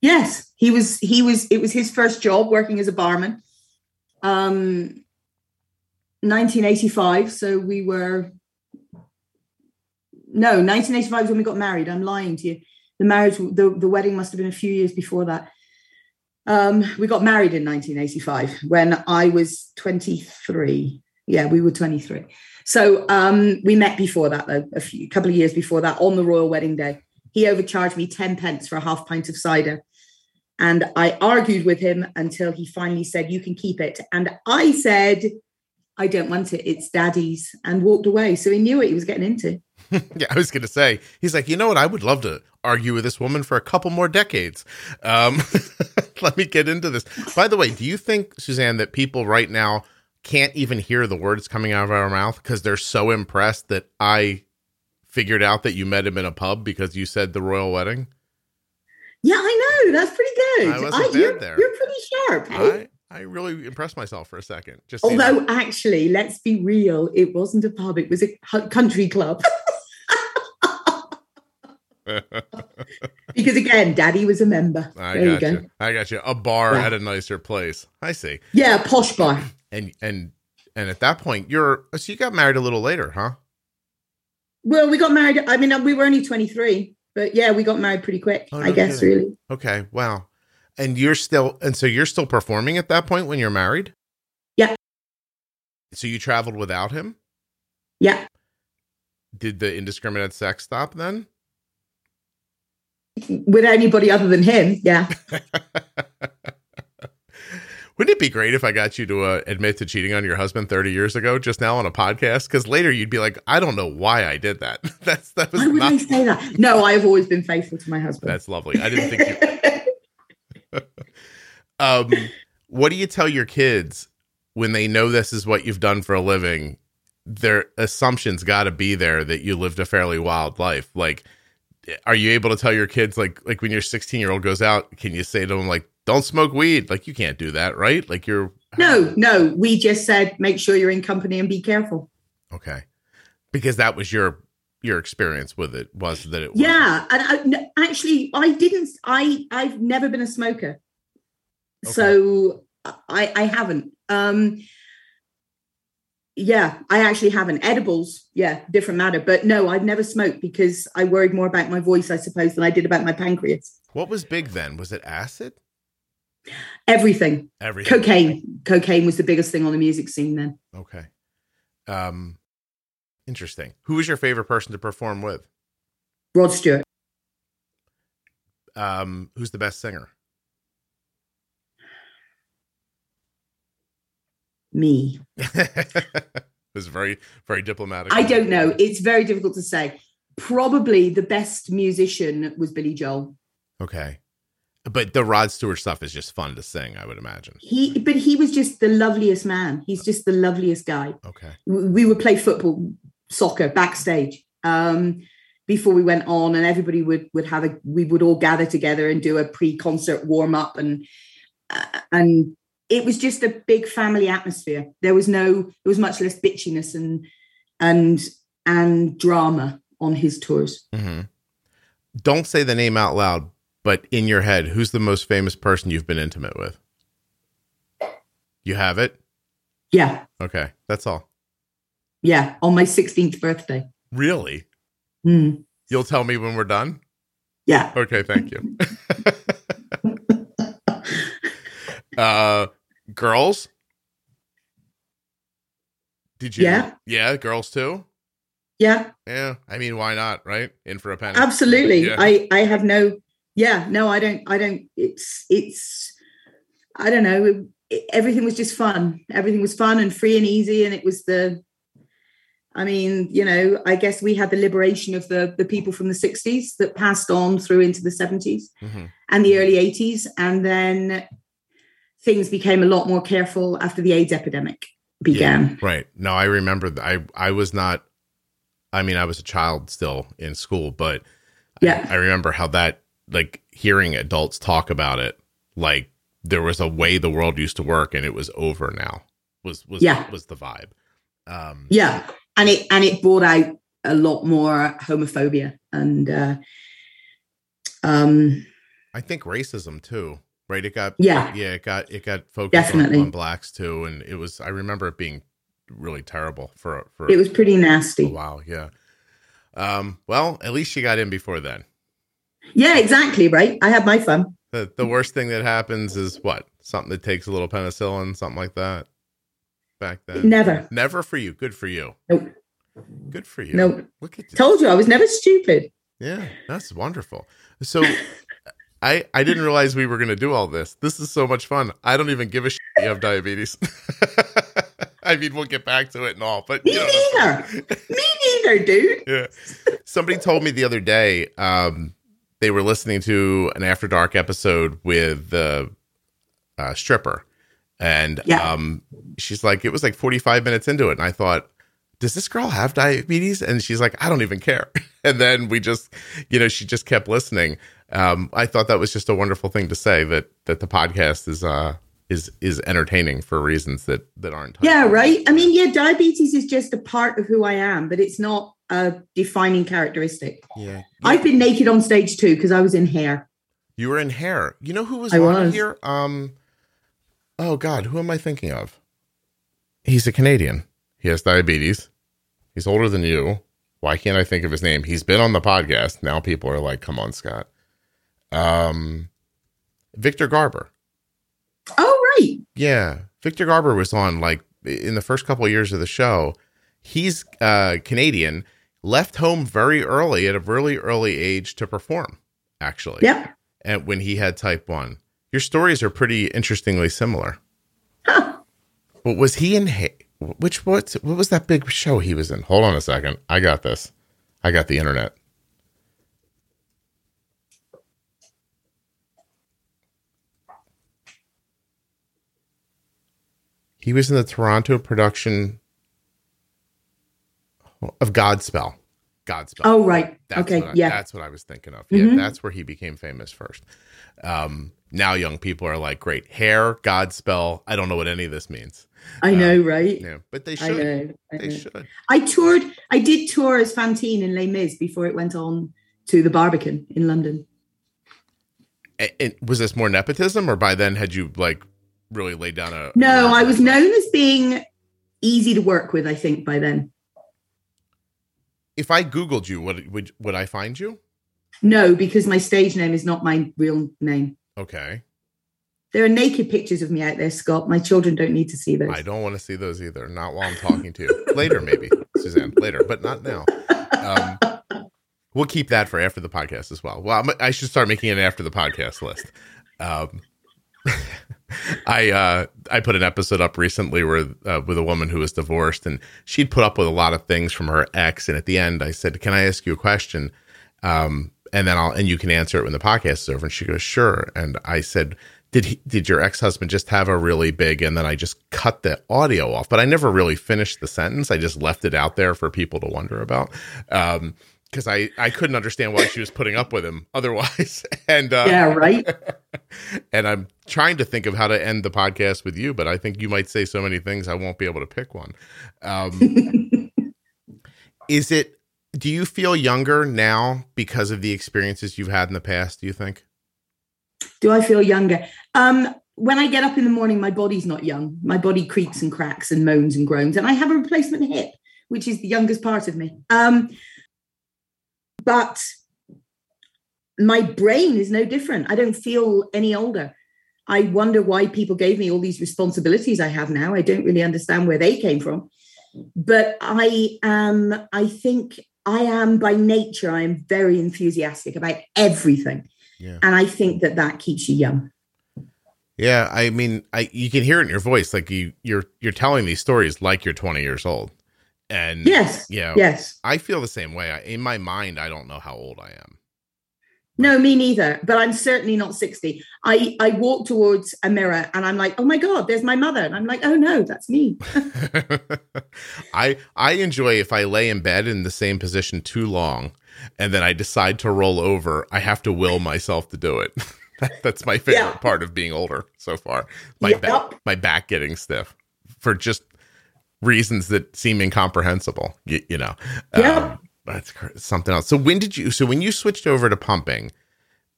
Yes, he was, he was, it was his first job working as a barman, um, nineteen eighty-five. So we were, no, nineteen eighty-five is when we got married. I'm lying to you. The marriage, the, the wedding must've been a few years before that. Um, we got married in nineteen eighty-five when I was twenty-three. Yeah, we were twenty-three. So um, we met before that, though, a few, couple of years before that on the royal wedding day. He overcharged me ten pence for a half pint of cider. And I argued with him until he finally said, you can keep it. And I said, I don't want it, it's daddy's, and walked away. So he knew what he was getting into. Yeah, I was going to say, he's like, you know what? I would love to argue with this woman for a couple more decades. Um, let me get into this. By the way, do you think, Suzanne, that people right now can't even hear the words coming out of our mouth because they're so impressed that I figured out that you met him in a pub because you said the royal wedding? Yeah, I know. That's pretty good. I wasn't I, bad you're, there. You're pretty sharp. Hey? I, I really impressed myself for a second. Just Although, that. actually, let's be real. It wasn't a pub. It was a country club. Because again, daddy was a member. I there got you. Go. I got you. A bar wow. at a nicer place. I see. Yeah, a posh bar. And and and at that point, you're so you got married a little later, huh? Well, we got married. I mean, we were only twenty-three, but yeah, we got married pretty quick. Oh, no, I guess kidding. Really. Okay. Wow. And you're still and so you're still performing at that point when you're married? Yeah. So you traveled without him? Yeah. Did the indiscriminate sex stop then? With anybody other than him, yeah. Wouldn't it be great if I got you to uh, admit to cheating on your husband thirty years ago, just now on a podcast? Because later you'd be like, I don't know why I did that. That's that was. Why would not- I say that? No, I've always been faithful to my husband. That's lovely. I didn't think you. um, what do you tell your kids when they know this is what you've done for a living? Their assumption's got to be there that you lived a fairly wild life, like. Are you able to tell your kids, like, like when your sixteen year old goes out, can you say to them, like, don't smoke weed? Like, you can't do that, right? Like, you're. No, no. We just said, make sure you're in company and be careful. Okay. Because that was your, your experience with it was that it. Yeah. Wasn't. And I, actually, I didn't, I, I've never been a smoker. Okay. So I, I haven't. Um, Yeah, I actually haven't. Edibles, yeah, different matter. But no, I've never smoked because I worried more about my voice, I suppose, than I did about my pancreas. What was big then? Was it acid? Everything. Everything. Cocaine. Cocaine was the biggest thing on the music scene then. Okay. Um, interesting. Who was your favorite person to perform with? Rod Stewart. Um, who's the best singer? Me. It's very, very diplomatic. I don't know. It's very difficult to say. Probably the best musician was Billy Joel. Okay. But the Rod Stewart stuff is just fun to sing, I would imagine. He, but he was just the loveliest man. He's just the loveliest guy. Okay. We would play football, soccer backstage um, before we went on, and everybody would, would have a, we would all gather together and do a pre-concert warm up and, uh, and, it was just a big family atmosphere. There was no, there was much less bitchiness and, and, and drama on his tours. Mm-hmm. Don't say the name out loud, but in your head, who's the most famous person you've been intimate with? You have it? Yeah. Okay. That's all. Yeah. On my sixteenth birthday. Really? Mm. You'll tell me when we're done? Yeah. Okay. Thank you. Uh, girls? Did you? Yeah. Yeah. Girls too? Yeah. Yeah. I mean, why not? Right. In for a penny. Absolutely. Yeah. I, I have no, yeah, no, I don't, I don't, it's, it's, I don't know. It, it, everything was just fun. Everything was fun and free and easy. And it was the, I mean, you know, I guess we had the liberation of the, the people from the sixties that passed on through into the seventies mm-hmm. and the early eighties. And then things became a lot more careful after the AIDS epidemic began. Yeah, right. No, I remember th- I, I was not, I mean, I was a child still in school, but yeah. I, I remember how that, like hearing adults talk about it, like there was a way the world used to work and it was over now was, was, yeah. was the vibe. Um, yeah. And it, and it brought out a lot more homophobia and, uh, um, I think racism too. Right. It got, yeah, yeah, it got, it got focused on, on blacks too. And it was, I remember it being really terrible for, for, it was pretty nasty. Wow. Yeah. Um, well, at least she got in before then. Yeah, exactly. Right. I had my fun. The, the worst thing that happens is what? Something that takes a little penicillin, something like that back then. Never, never for you. Good for you. Nope. Good for you. Nope. Look at this. Told you I was never stupid. Yeah. That's wonderful. So, I, I didn't realize we were going to do all this. This is so much fun. I don't even give a shit you have diabetes. I mean, we'll get back to it and all, but me you know. neither. Me neither, dude. Yeah. Somebody told me the other day um, they were listening to an After Dark episode with the uh, stripper, and yeah. um, she's like, it was like forty-five minutes into it, and I thought, does this girl have diabetes? And she's like, I don't even care. And then we just, you know, she just kept listening. Um, I thought that was just a wonderful thing to say, that that the podcast is uh is is entertaining for reasons that that aren't. Yeah, right. I mean, yeah, diabetes is just a part of who I am, but it's not a defining characteristic. Yeah, I've been naked on stage too because I was in Hair. You were in Hair. You know who was I on was. here? Um, oh God, who am I thinking of? He's a Canadian. He has diabetes. He's older than you. Why can't I think of his name? He's been on the podcast. Now people are like, come on, Scott. Um, Victor Garber. Oh, right. Yeah. Victor Garber was on like in the first couple of years of the show. He's uh, Canadian, left home very early at a really early age to perform, actually. Yeah. And when he had type one. Your stories are pretty interestingly similar. Huh. But was he in... Ha- Which what what was that big show he was in? Hold on a second. I got this. I got the internet. He was in the Toronto production of Godspell. Godspell. Oh, right. That's okay. I, yeah. That's what I was thinking of. Yeah. Mm-hmm. That's where he became famous first. Um, now young people are like, great. Hair, Godspell. I don't know what any of this means. I know, um, right? Yeah, but they should. I know, I they know. should. I toured. I did tour as Fantine in Les Mis before it went on to the Barbican in London. And, and was this more nepotism, or by then had you like really laid down a? No, I was known as being easy to work with. I think by then. If I Googled you, would would would I find you? No, because my stage name is not my real name. Okay. There are naked pictures of me out there, Scott. My children don't need to see those. I don't want to see those either. Not while I'm talking to you. Later, maybe, Suzanne. Later, but not now. Um, we'll keep that for after the podcast as well. Well, I'm, I should start making an after the podcast list. Um, I uh, I put an episode up recently where uh, with a woman who was divorced, and she'd put up with a lot of things from her ex. And at the end, I said, "Can I ask you a question?" Um, and then I'll and you can answer it when the podcast is over. And she goes, "Sure." And I said, Did he, did your ex-husband just have a really big, and then I just cut the audio off, but I never really finished the sentence. I just left it out there for people to wonder about. Um, cause I, I couldn't understand why she was putting up with him otherwise. And, uh, yeah, right. And I'm trying to think of how to end the podcast with you, but I think you might say so many things. I won't be able to pick one. Um, is it, do you feel younger now because of the experiences you've had in the past? Do you think? Do I feel younger? Um, when I get up in the morning, my body's not young. My body creaks and cracks and moans and groans. And I have a replacement hip, which is the youngest part of me. Um, but my brain is no different. I don't feel any older. I wonder why people gave me all these responsibilities I have now. I don't really understand where they came from. But I am, I think I am by nature, I am very enthusiastic about everything. Yeah. And I think that that keeps you young. Yeah, I mean, I you can hear it in your voice, like you you're you're telling these stories like you're twenty years old. And yes, yeah, you know, yes, I feel the same way. I, in my mind, I don't know how old I am. No, me neither. But I'm certainly not sixty. I I walk towards a mirror and I'm like, oh my God, there's my mother, and I'm like, oh no, that's me. I I enjoy if I lay in bed in the same position too long. And then I decide to roll over. I have to will myself to do it. That's my favorite yeah. part of being older so far. My yep. back, my back getting stiff for just reasons that seem incomprehensible. You, you know, yep. um, that's something else. So when did you? So when you switched over to pumping,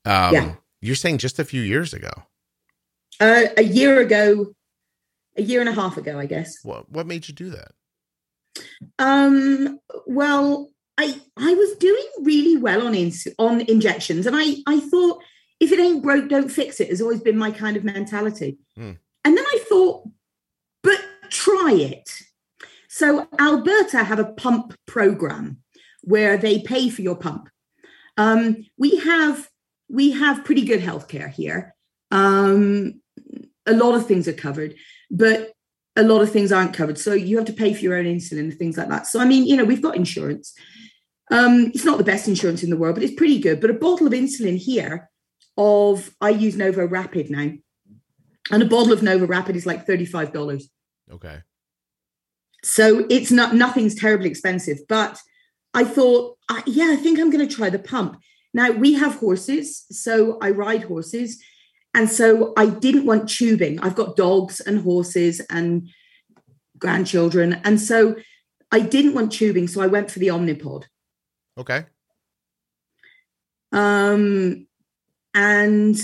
um, yeah. you're saying just a few years ago, uh, a year ago, a year and a half ago, I guess. What What made you do that? Um. Well. I, I was doing really well on ins- on injections, and I, I thought, if it ain't broke, don't fix it, has always been my kind of mentality. Mm. And then I thought, but try it. So Alberta have a pump program where they pay for your pump. Um, we have we have pretty good healthcare here. Um, a lot of things are covered, but a lot of things aren't covered. So you have to pay for your own insulin and things like that. So, I mean, you know, we've got insurance. Um, it's not the best insurance in the world, but it's pretty good. But a bottle of insulin here of, I use Novo Rapid now, and a bottle of Novo Rapid is like thirty-five dollars. Okay. So it's not, nothing's terribly expensive, but I thought, I, yeah, I think I'm going to try the pump. Now we have horses, so I ride horses. And so I didn't want tubing. I've got dogs and horses and grandchildren. And so I didn't want tubing. So I went for the Omnipod. Okay. Um, and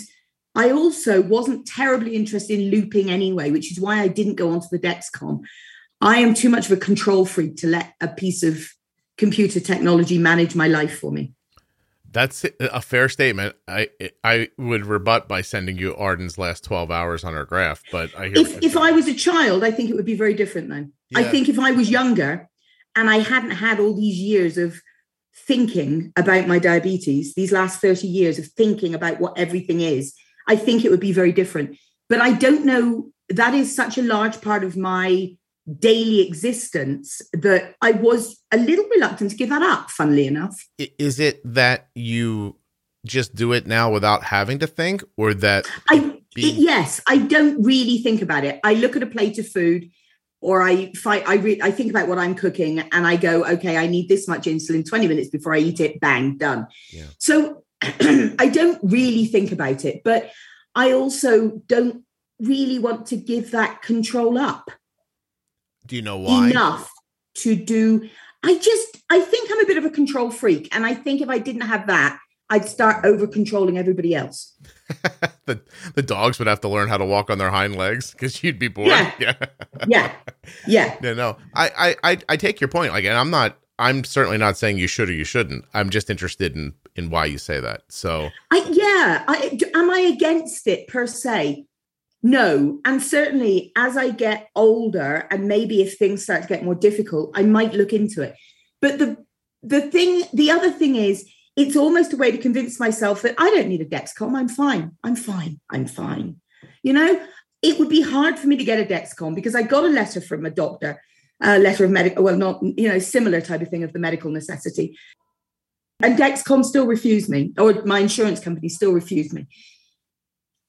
I also wasn't terribly interested in looping anyway, which is why I didn't go onto the Dexcom. I am too much of a control freak to let a piece of computer technology manage my life for me. That's a fair statement. I I would rebut by sending you Arden's last twelve hours on her graph, but I hear if if I was a child, I think it would be very different then. Yeah. I think if I was younger and I hadn't had all these years of thinking about my diabetes, these last thirty years of thinking about what everything is, I think it would be very different. But I don't know, that is such a large part of my daily existence that I was a little reluctant to give that up, funnily enough. Is it that you just do it now without having to think, or that I being- it, yes, I don't really think about it. I look at a plate of food, or I fight, I re- I think about what I'm cooking, and I go, okay, I need this much insulin twenty minutes before I eat it, bang, done. Yeah. So I don't really think about it, but I also don't really want to give that control up. Do you know why? Enough to do. I just, I think I'm a bit of a control freak. And I think if I didn't have that, I'd start over controlling everybody else. the, the dogs would have to learn how to walk on their hind legs because you'd be bored. Yeah. Yeah. Yeah. Yeah. No, no. I, I, I take your point. Like, and I'm not, I'm certainly not saying you should or you shouldn't. I'm just interested in, in why you say that. So I, yeah. I, am I against it per se? No. And certainly as I get older, and maybe if things start to get more difficult, I might look into it. But the the thing, the other thing is, it's almost a way to convince myself that I don't need a Dexcom. I'm fine. I'm fine. I'm fine. You know, it would be hard for me to get a Dexcom because I got a letter from a doctor, a letter of medical, well, not, you know, similar type of thing of the medical necessity. And Dexcom still refused me, or my insurance company still refused me.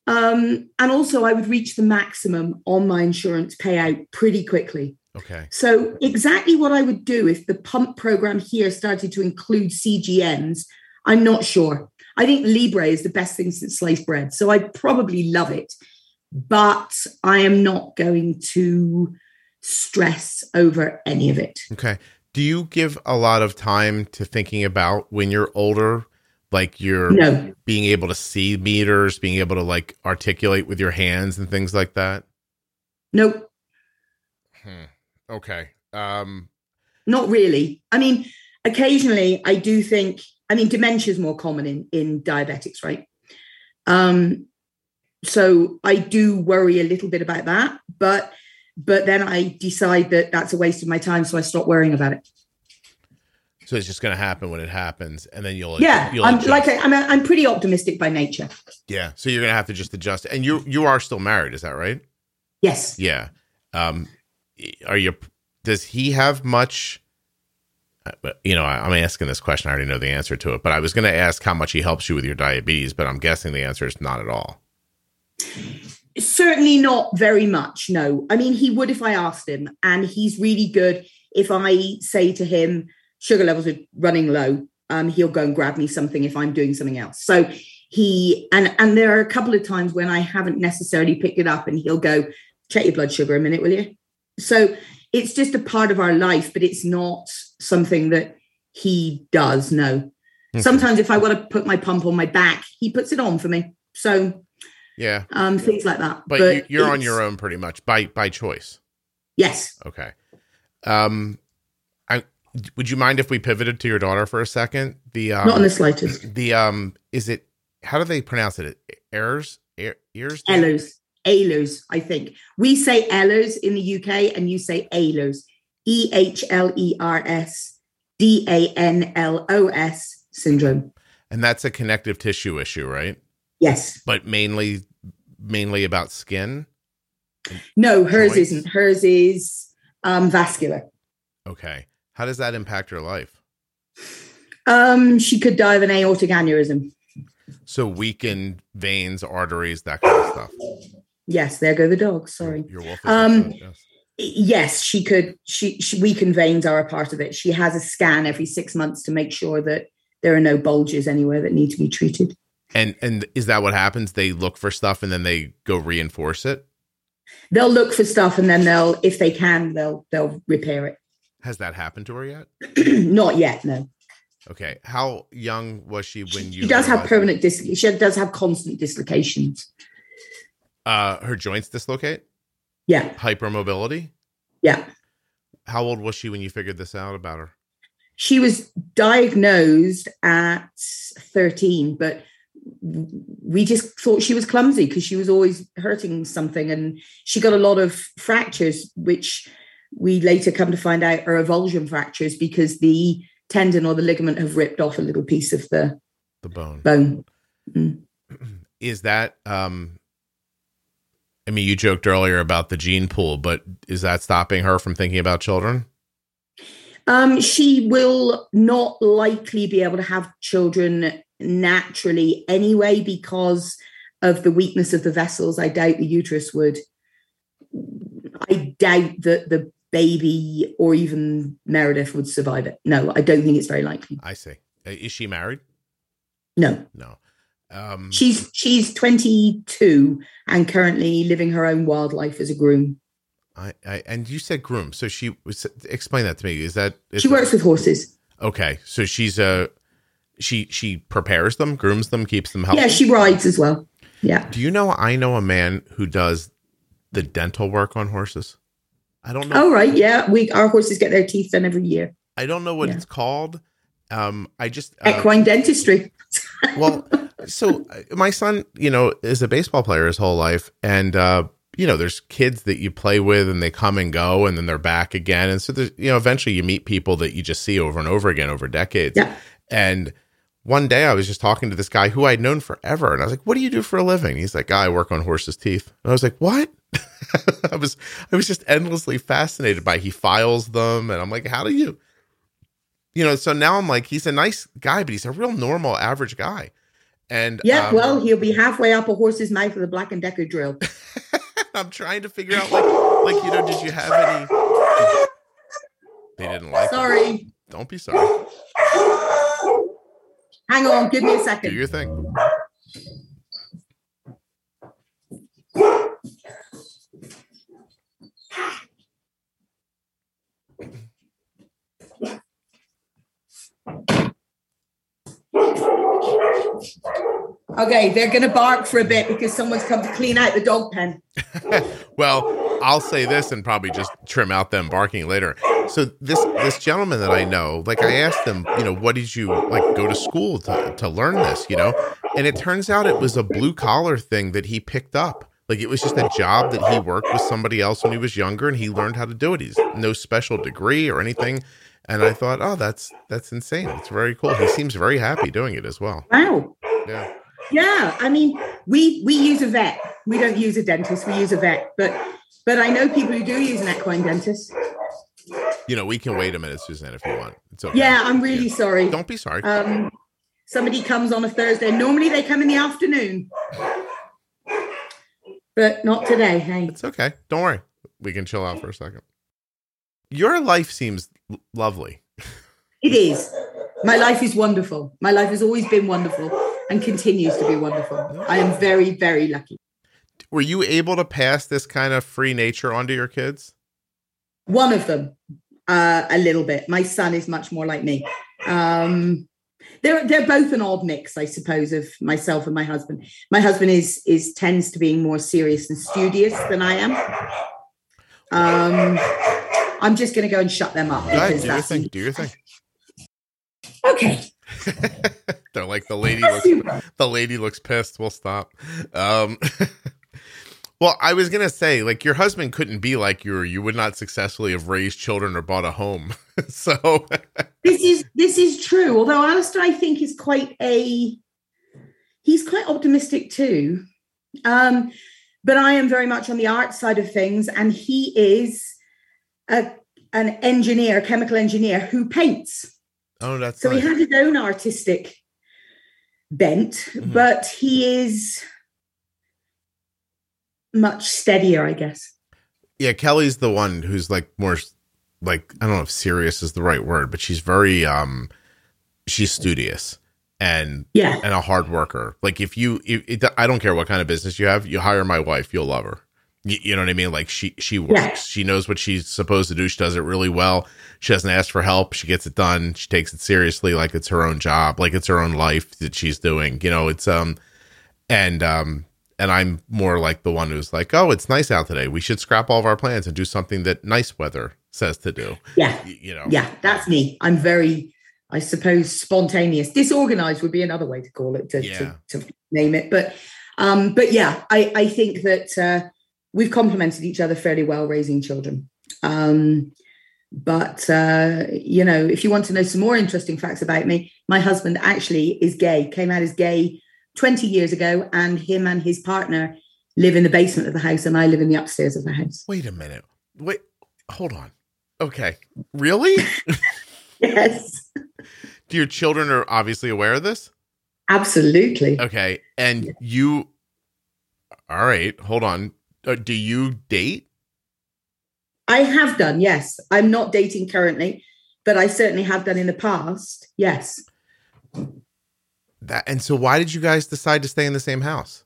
Um, and also I would reach the maximum on my insurance payout pretty quickly. Okay. So exactly what I would do if the pump program here started to include C G Ms, I'm not sure. I think Libre is the best thing since sliced bread. So I probably love it, but I am not going to stress over any of it. Okay. Do you give a lot of time to thinking about when you're older? Like you're no. being able to see meters, being able to like articulate with your hands and things like that? Nope. Hmm. Okay. Um, Not really. I mean, occasionally I do think, I mean, dementia is more common in, in diabetics, right? Um, so I do worry a little bit about that, but, but then I decide that that's a waste of my time. So I stop worrying about it. So it's just going to happen when it happens, and then you'll yeah. You'll I'm adjust. like I, I'm a, I'm pretty optimistic by nature. Yeah, so you're going to have to just adjust. And you you are still married, is that right? Yes. Yeah. Um, are you? Does he have much? You know, I'm asking this question. I already know the answer to it, but I was going to ask how much he helps you with your diabetes, but I'm guessing the answer is not at all. Certainly not very much. No, I mean he would if I asked him, and he's really good if I say to him, sugar levels are running low. Um, he'll go and grab me something if I'm doing something else. So he, and and there are a couple of times when I haven't necessarily picked it up and he'll go, check your blood sugar a minute, will you? So it's just a part of our life, but it's not something that he does, no. Okay. Sometimes if I want to put my pump on my back, he puts it on for me. So yeah, um, things like that. But, but you're on your own pretty much by by choice. Yes. Okay. Um. Would you mind if we pivoted to your daughter for a second? The um, not in the slightest. The um, is it? How do they pronounce it? Ehlers, Ehlers, Ehlers, Ehlers. I think we say Ehlers in the U K, and you say Ehlers. E H L E R S D A N L O S syndrome. And that's a connective tissue issue, right? Yes, but mainly, mainly about skin. No, hers joints? Isn't. Hers is um, vascular. Okay. How does that impact her life? Um, she could die of an aortic aneurysm. So weakened veins, arteries, that kind of stuff. Yes, there go the dogs. Sorry. Your, your wolf is um, yes. yes, she could. She, she weakened veins are a part of it. She has a scan every six months to make sure that there are no bulges anywhere that need to be treated. And and is that what happens? They look for stuff and then they go reinforce it? They'll look for stuff and then they'll, if they can, they'll they'll repair it. Has that happened to her yet? Not yet, no. Okay. How young was she when you... She does have permanent... Dis- she does have constant dislocations. Uh, her joints dislocate? Yeah. Hypermobility? Yeah. How old was she when you figured this out about her? She was diagnosed at thirteen, but we just thought she was clumsy because she was always hurting something. And she got a lot of fractures, which we later come to find out are avulsion fractures because the... tendon or the ligament have ripped off a little piece of the, the bone. Bone. Mm. Is that, um, I mean, you joked earlier about the gene pool, but is that stopping her from thinking about children? Um, she will not likely be able to have children naturally anyway because of the weakness of the vessels. I doubt the uterus would. I doubt that the baby or even Meredith would survive it. No, I don't think it's very likely. I see. Is she married? No. No. Um, she's she's twenty-two and currently living her own wild life as a groom. I, I and you said groom, so she was. Explain that to me. Is that is she works that, with horses? Okay, so she's a she she prepares them, grooms them, keeps them healthy. Yeah, she rides as well. Yeah. Do you know? I know a man who does the dental work on horses. I don't know. Oh, right. Yeah. We, our horses get their teeth done every year. I don't know what yeah. it's called. Um, I just. Uh, Equine dentistry. Well, so my son, you know, is a baseball player his whole life. And, uh, you know, there's kids that you play with and they come and go and then they're back again. And so, there's, you know, eventually you meet people that you just see over and over again over decades. Yeah. And one day I was just talking to this guy who I'd known forever. And I was like, what do you do for a living? He's like, I work on horses' teeth. And I was like, what? I was I was just endlessly fascinated by he files them. And I'm like, how do you, you know, so now I'm like, he's a nice guy, but he's a real normal average guy. And yeah, um, well, he'll be halfway up a horse's mouth with a Black and Decker drill. I'm trying to figure out like, like, you know, did you have any, did, they didn't like Sorry. Them. Don't be sorry. Hang on. Give me a second. Do your thing. Okay, they're going to bark for a bit because someone's come to clean out the dog pen. Well, I'll say this and probably just trim out them barking later. So this this gentleman that I know, like I asked him, you know, what did you like go to school to, to learn this, you know? And it turns out it was a blue collar thing that he picked up. Like it was just a job that he worked with somebody else when he was younger and he learned how to do it. He's no special degree or anything. And I thought, oh, that's that's insane. It's very cool. He seems very happy doing it as well. Wow. Yeah. Yeah. I mean, we we use a vet. We don't use a dentist. We use a vet. But but I know people who do use an equine dentist. You know, we can wait a minute, Suzanne, if you want. It's okay. Yeah, I'm really yeah. sorry. Don't be sorry. Um, somebody comes on a Thursday. Normally they come in the afternoon. But not today, hey. It's okay. Don't worry. We can chill out for a second. Your life seems l- lovely. It is. My life is wonderful. My life has always been wonderful and continues to be wonderful. I am very, very lucky. Were you able to pass this kind of free nature onto your kids? One of them, uh, a little bit. My son is much more like me. Um, they're they're both an odd mix, I suppose, of myself and my husband. My husband is is tends to being more serious and studious than I am. Um, I'm just going to go and shut them up. Right, do your thing. Do your thing. Okay. They're like the lady. Looks, the lady looks pissed. We'll stop. Um, well, I was going to say, like your husband couldn't be like you, or you would not successfully have raised children or bought a home. So this is this is true. Although Alistair, I think, is quite a. He's quite optimistic too. Um, But I am very much on the art side of things, and he is a, an engineer, chemical engineer who paints. Oh, that's so nice. He had his own artistic bent, mm-hmm. but he is much steadier, I guess. Yeah, Kelly's the one who's like more like, I don't know if serious is the right word, but she's very um, she's studious. And yeah. and a hard worker. Like if you, if, it, I don't care what kind of business you have. You hire my wife, you'll love her. You, you know what I mean? Like she she works. Yeah. She knows what she's supposed to do. She does it really well. She doesn't ask for help. She gets it done. She takes it seriously, like it's her own job, like it's her own life that she's doing. You know, it's um, and um, and I'm more like the one who's like, oh, it's nice out today. We should scrap all of our plans and do something that nice weather says to do. Yeah, you, you know. Yeah, that's me. I'm very. I suppose spontaneous, disorganized would be another way to call it, to, yeah. to, to name it. But, um, but yeah, I, I think that uh, we've complemented each other fairly well raising children. Um, but, uh, you know, if you want to know some more interesting facts about me, my husband actually is gay, came out as gay twenty years ago, and him and his partner live in the basement of the house, and I live in the upstairs of the house. Wait a minute. Wait, hold on. Okay. Really? Yes. Do your children are obviously aware of this? Absolutely. Okay. And yeah. you, all right, hold on. Uh, do you date? I have done, yes. I'm not dating currently, but I certainly have done in the past. Yes. That, and so why did you guys decide to stay in the same house?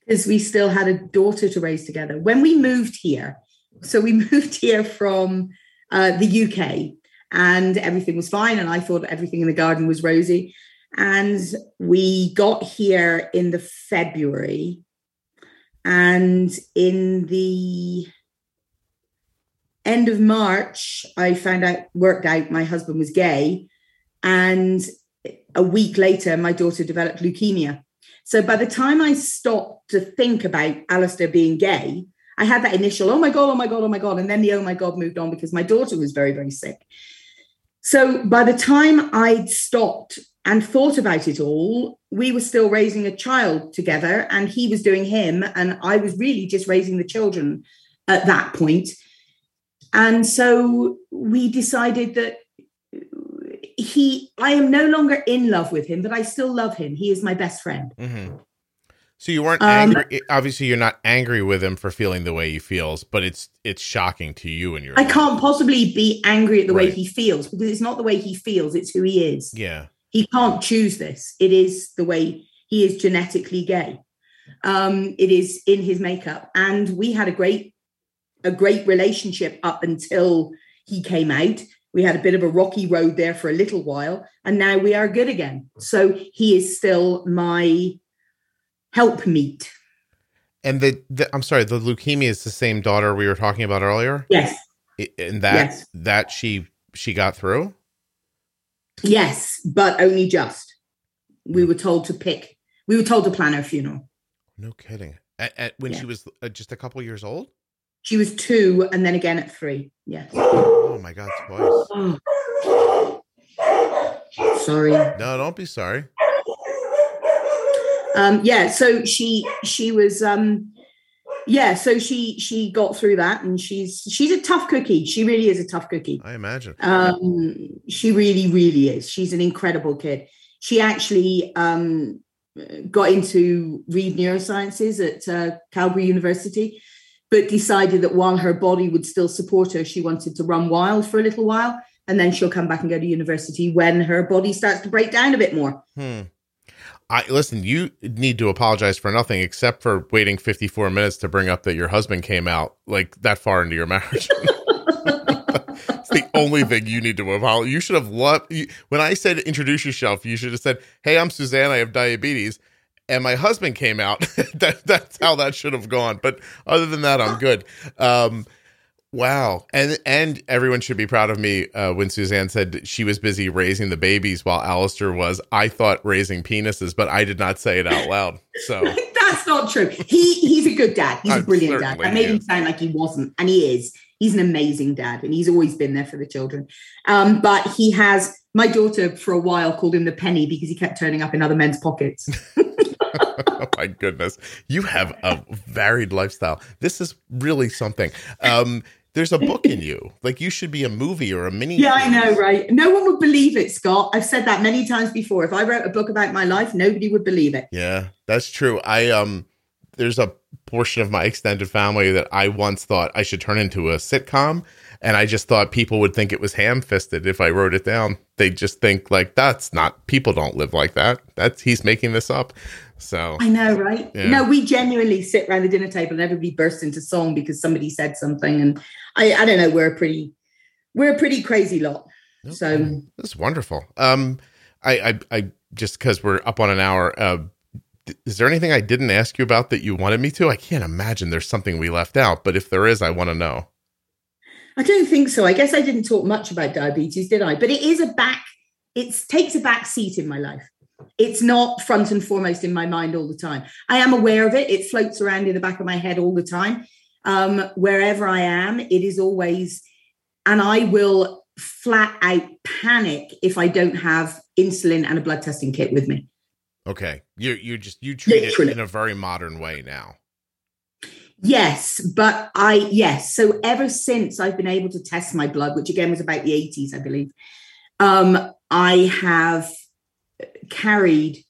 Because we still had a daughter to raise together. When we moved here, so we moved here from uh, the U K, and everything was fine. And I thought everything in the garden was rosy. And we got here in the February. And in the end of March, I found out, worked out my husband was gay. And a week later, my daughter developed leukemia. So by the time I stopped to think about Alistair being gay, I had that initial, oh my God, oh my God, oh my God. And then the oh my God moved on because my daughter was very, very sick. So by the time I'd stopped and thought about it all, we were still raising a child together, and he was doing him, and I was really just raising the children at that point. And so we decided that he, I am no longer in love with him, but I still love him. He is my best friend. Mm-hmm. So you weren't angry. Um, obviously, you're not angry with him for feeling the way he feels, but it's it's shocking to you and your. I life. Can't possibly be angry at the right. way he feels, because it's not the way he feels; it's who he is. Yeah, he can't choose this. It is the way he is, genetically gay. Um, it is in his makeup, and we had a great a great relationship up until he came out. We had a bit of a rocky road there for a little while, and now we are good again. So he is still my. Help meet. And the, the, I'm sorry, the leukemia is the same daughter we were talking about earlier? Yes. And that, yes. that she, she got through? Yes, but only just. We were told to pick, we were told to plan her funeral. No kidding. At, at, when yeah. she was just a couple years old? She was two, and then again at three. Yes. Oh my God, twice. Oh. Sorry. No, don't be sorry. Um, yeah, so she she was um, yeah, so she she got through that, and she's she's a tough cookie. She really is a tough cookie. I imagine. Um, she really, really is. She's an incredible kid. She actually um, got into Reed Neurosciences at uh, Calgary University, but decided that while her body would still support her, she wanted to run wild for a little while, and then she'll come back and go to university when her body starts to break down a bit more. Hmm. I listen, you need to apologize for nothing except for waiting fifty-four minutes to bring up that your husband came out like that far into your marriage. It's the only thing you need to apologize. You should have loved you, when I said introduce yourself, you should have said, hey, I'm Suzanne. I have diabetes and my husband came out. that, that's how that should have gone. But other than that, I'm good. Um, Wow. And and everyone should be proud of me uh, when Suzanne said she was busy raising the babies while Alistair was, I thought, raising penises, but I did not say it out loud. So that's not true. He He's a good dad. He's I'm a brilliant dad. I made him sound like he wasn't, and he is. He's an amazing dad, and he's always been there for the children. Um, but he has, my daughter for a while called him the penny because he kept turning up in other men's pockets. Oh my goodness. You have a varied lifestyle. This is really something. Um, there's a book in you. Like, you should be a movie or a mini. Yeah, I know, right? No one would believe it, Scott. I've said that many times before. If I wrote a book about my life, nobody would believe it. Yeah, that's true. I um, there's a portion of my extended family that I once thought I should turn into a sitcom. And I just thought people would think it was ham-fisted if I wrote it down. They just think, like, that's not, people don't live like that. That's, he's making this up. So I know, right? Yeah. No, we genuinely sit around the dinner table and everybody bursts into song because somebody said something. And I, I don't know, we're a pretty, we're a pretty crazy lot. Okay. So that's wonderful. Um, I, I, I just because we're up on an hour. Uh, is there anything I didn't ask you about that you wanted me to? I can't imagine there's something we left out, but if there is, I want to know. I don't think so. I guess I didn't talk much about diabetes, did I? But it is a back, it takes a back seat in my life. It's not front and foremost in my mind all the time. I am aware of it. It floats around in the back of my head all the time. Um, wherever I am, it is always, and I will flat out panic if I don't have insulin and a blood testing kit with me. Okay. You, you just, you treat Literally. It in a very modern way now. Yes, but I, yes. So ever since I've been able to test my blood, which again was about the eighties, I believe, um, I have carried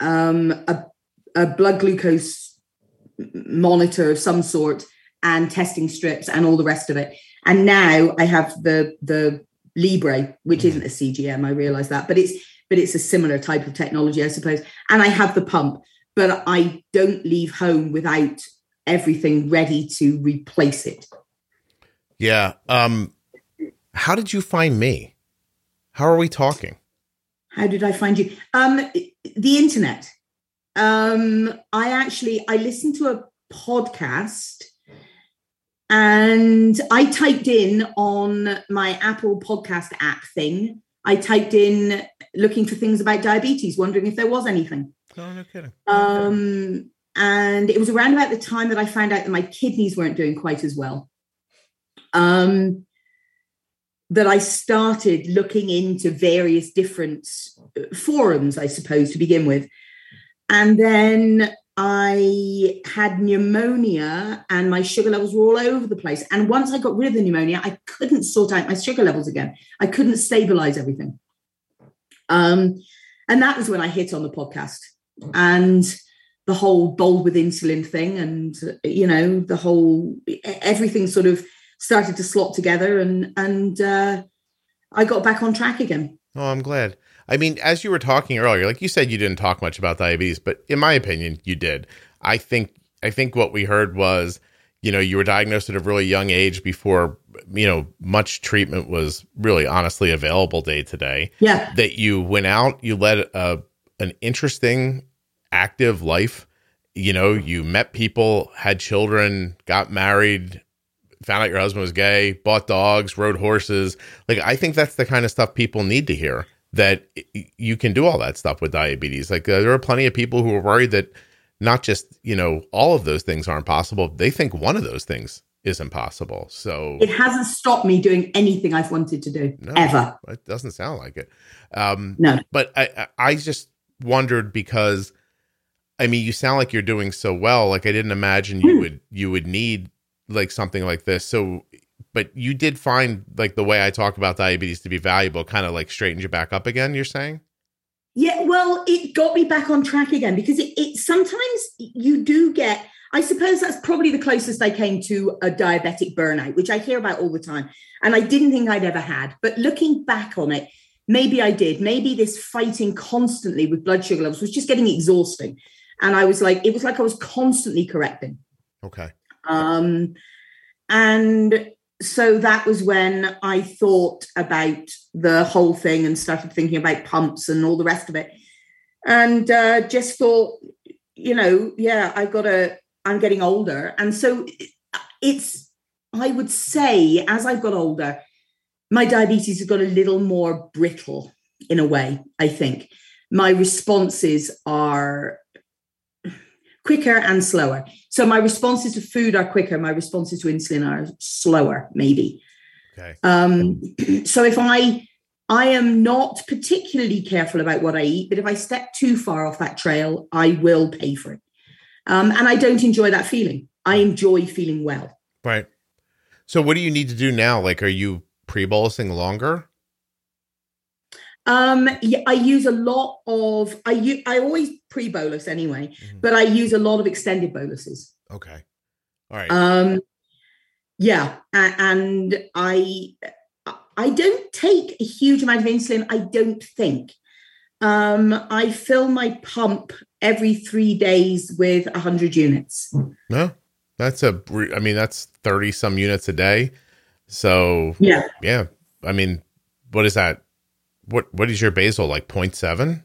um, a, a blood glucose monitor of some sort and testing strips and all the rest of it. And now I have the the Libre, which mm. isn't a C G M, I realize that, but it's but it's a similar type of technology, I suppose. And I have the pump, but I don't leave home without everything ready to replace it. Yeah. Um, how did you find me? How are we talking? How did I find you? Um, the internet. Um, I actually, I listened to a podcast and I typed in on my Apple podcast app thing. I typed in looking for things about diabetes, wondering if there was anything. No, no kidding. Um, And it was around about the time that I found out that my kidneys weren't doing quite as well, um, that I started looking into various different forums, I suppose, to begin with. And then I had pneumonia and my sugar levels were all over the place. And once I got rid of the pneumonia, I couldn't sort out my sugar levels again. I couldn't stabilize everything. Um, and that was when I hit on the podcast. And the whole bold with insulin thing and, you know, the whole, everything sort of started to slot together and, and uh, I got back on track again. Oh, I'm glad. I mean, as you were talking earlier, like you said, you didn't talk much about diabetes, but in my opinion, you did. I think, I think what we heard was, you know, you were diagnosed at a really young age before, you know, much treatment was really honestly available day to day. Yeah. That you went out, you led a, an interesting active life, you know, you met people, had children, got married, found out your husband was gay, bought dogs, rode horses. Like, I think that's the kind of stuff people need to hear, that you can do all that stuff with diabetes. Like, uh, there are plenty of people who are worried that not just, you know, all of those things aren't possible. They think one of those things is impossible. So it hasn't stopped me doing anything I've wanted to do, no, ever. It doesn't sound like it. Um, no, but I, I just wondered because, I mean, you sound like you're doing so well. Like, I didn't imagine you would, you would need like something like this. So, but you did find like the way I talk about diabetes to be valuable, kind of like straightened you back up again, you're saying? Yeah. Well, it got me back on track again because it, it sometimes you do get, I suppose that's probably the closest I came to a diabetic burnout, which I hear about all the time. And I didn't think I'd ever had, but looking back on it, maybe I did. Maybe this fighting constantly with blood sugar levels was just getting exhausting. And I was like, it was like I was constantly correcting. Okay. Um, and so that was when I thought about the whole thing and started thinking about pumps and all the rest of it. And uh, just thought, you know, yeah, I got to, I'm getting older. And so it's, I would say, as I've got older, my diabetes has got a little more brittle in a way, I think. My responses are quicker and slower. So my responses to food are quicker. My responses to insulin are slower, maybe. Okay. Um, so if I I am not particularly careful about what I eat, but if I step too far off that trail, I will pay for it. Um, and I don't enjoy that feeling. I enjoy feeling well. Right. So what do you need to do now? Like, are you pre-bolusing longer? Um, yeah, I use a lot of, I, u- I always pre-bolus anyway, mm-hmm. but I use a lot of extended boluses. Okay. All right. Um, yeah. And I, I don't take a huge amount of insulin, I don't think. Um, I fill my pump every three days with one hundred units. No, that's a, I mean, that's thirty some units a day. So, yeah. Yeah. I mean, what is that? What What is your basal, like zero point seven?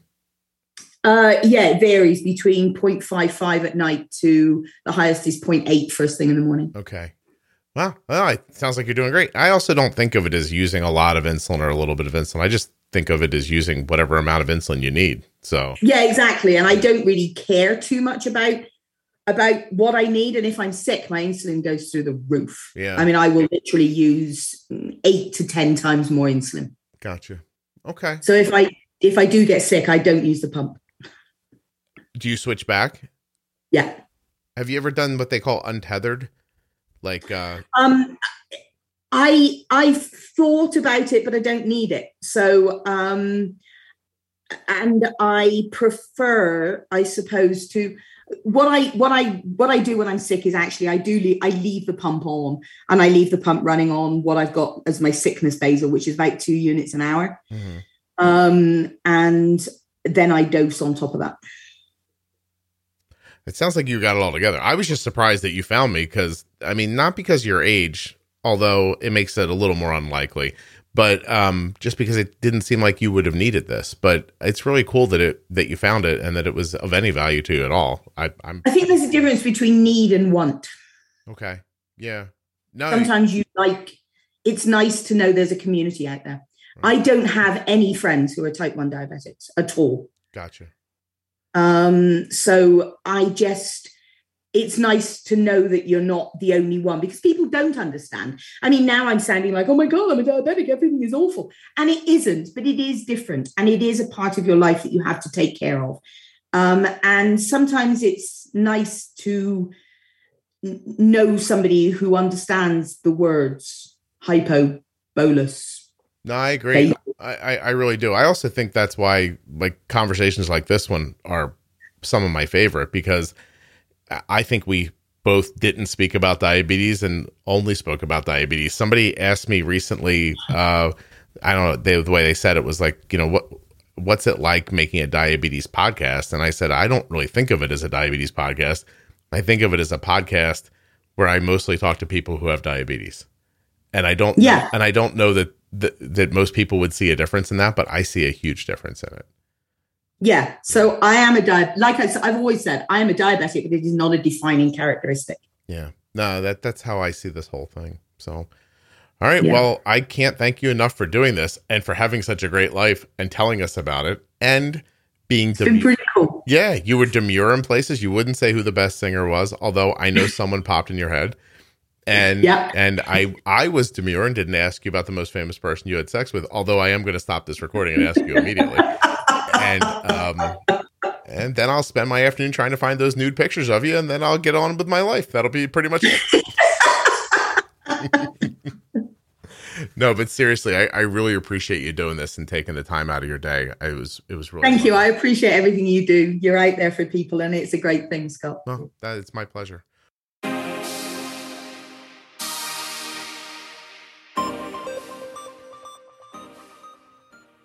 Uh, yeah, it varies between zero point five five at night to the highest is zero point eight first thing in the morning. Okay. Wow. Well, it sounds like you're doing great. I also don't think of it as using a lot of insulin or a little bit of insulin. I just think of it as using whatever amount of insulin you need. So yeah, exactly. And I don't really care too much about about what I need. And if I'm sick, my insulin goes through the roof. Yeah. I mean, I will literally use eight to ten times more insulin. Gotcha. Okay. So if I if I do get sick, I don't use the pump. Do you switch back? Yeah. Have you ever done what they call untethered? Like uh um I I've thought about it, but I don't need it. So um and I prefer, I suppose, to what I what I what I do when I'm sick is actually I do leave, I leave the pump on, and I leave the pump running on what I've got as my sickness basal, which is about two units an hour. Mm-hmm. Um, and then I dose on top of that. It sounds like you got it all together. I was just surprised that you found me because, I mean, not because of your age, although it makes it a little more unlikely, but um, just because it didn't seem like you would have needed this. But it's really cool that it that you found it and that it was of any value to you at all. I I'm... I think there's a difference between need and want. Okay. Yeah. No. Sometimes you like, it's nice to know there's a community out there. Right. I don't have any friends who are type one diabetics at all. Gotcha. Um, so I just, it's nice to know that you're not the only one because people don't understand. I mean, now I'm sounding like, oh my God, I'm a diabetic. Everything is awful. And it isn't, but it is different. And it is a part of your life that you have to take care of. Um, and sometimes it's nice to n- know somebody who understands the words hypo, bolus. No, I agree. I, I, I really do. I also think that's why like conversations like this one are some of my favorite because I think we both didn't speak about diabetes and only spoke about diabetes. Somebody asked me recently, uh, I don't know, they, the way they said it was like, you know, what what's it like making a diabetes podcast? And I said, I don't really think of it as a diabetes podcast. I think of it as a podcast where I mostly talk to people who have diabetes. And I don't, yeah. and I don't know that, Th- that most people would see a difference in that, but I see a huge difference in it. Yeah. So I am a diabetic. Like I, I've always said, I am a diabetic, but it is not a defining characteristic. Yeah. No, that that's how I see this whole thing. So, all right. Yeah. Well, I can't thank you enough for doing this and for having such a great life and telling us about it and being it's demure. Been pretty cool. Yeah. You were demure in places. You wouldn't say who the best singer was, although I know someone popped in your head. And yep. and I I was demure and didn't ask you about the most famous person you had sex with, although I am going to stop this recording and ask you immediately. And um, and then I'll spend my afternoon trying to find those nude pictures of you, and then I'll get on with my life. That'll be pretty much it. No, but seriously, I, I really appreciate you doing this and taking the time out of your day. I was it was really Thank fun. You. I appreciate everything you do. You're out there for people, and it's a great thing, Scott. No, that, it's my pleasure.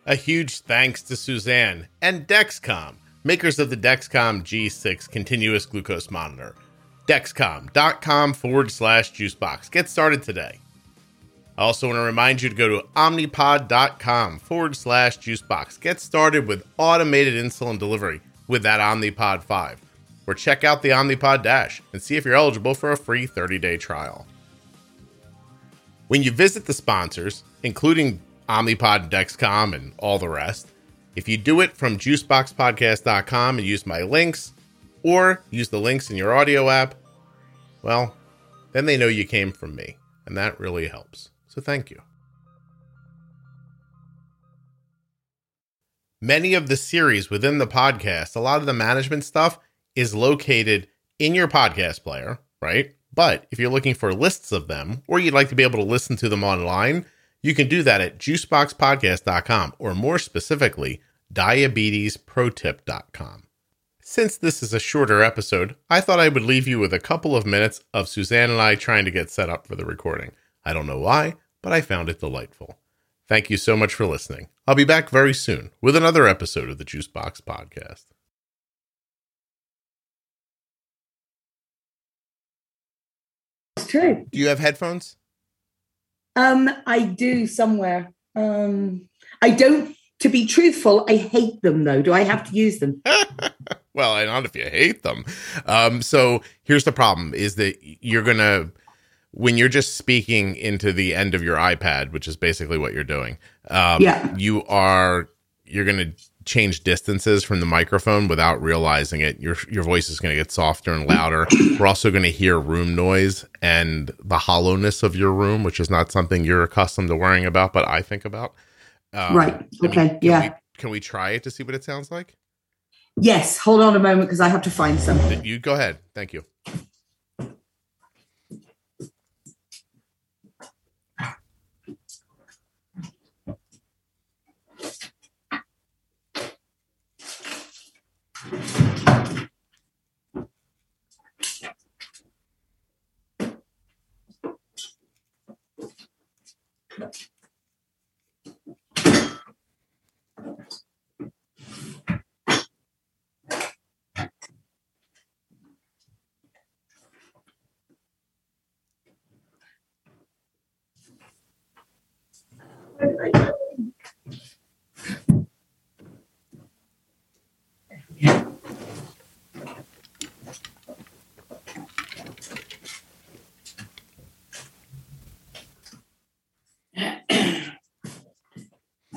A huge thanks to Suzanne and Dexcom, makers of the Dexcom G six continuous glucose monitor. Dexcom.com forward slash juicebox. Get started today. I also want to remind you to go to Omnipod.com forward slash juicebox. Get started with automated insulin delivery with that Omnipod five. Or check out the Omnipod Dash and see if you're eligible for a free thirty-day trial. When you visit the sponsors, including Omnipod, Dexcom, and all the rest. If you do it from juicebox podcast dot com and use my links, or use the links in your audio app, well, then they know you came from me, and that really helps. So thank you. many of the series within the podcast, a lot of the management stuff is located in your podcast player, right? But if you're looking for lists of them, or you'd like to be able to listen to them online, you can do that at juicebox podcast dot com, or more specifically, diabetes pro tip dot com. Since this is a shorter episode, I thought I would leave you with a couple of minutes of Suzanne and I trying to get set up for the recording. I don't know why, but I found it delightful. Thank you so much for listening. I'll be back very soon with another episode of the Juicebox Podcast. It's true. Do you have headphones? Um, I do somewhere. Um, I don't, to be truthful, I hate them though. Do I have to use them? Well, I don't know if you hate them. Um, so here's the problem is that you're going to, when you're just speaking into the end of your iPad, which is basically what you're doing, um, yeah. you are, you're going to change distances from the microphone without realizing it. Your your voice is going to get softer and louder. We're also going to hear room noise and the hollowness of your room, which is not something you're accustomed to worrying about, but I think about. Um, right. Okay. Can yeah. We, can we try it to see what it sounds like? Yes. Hold on a moment because I have to find something. You go ahead. Thank you.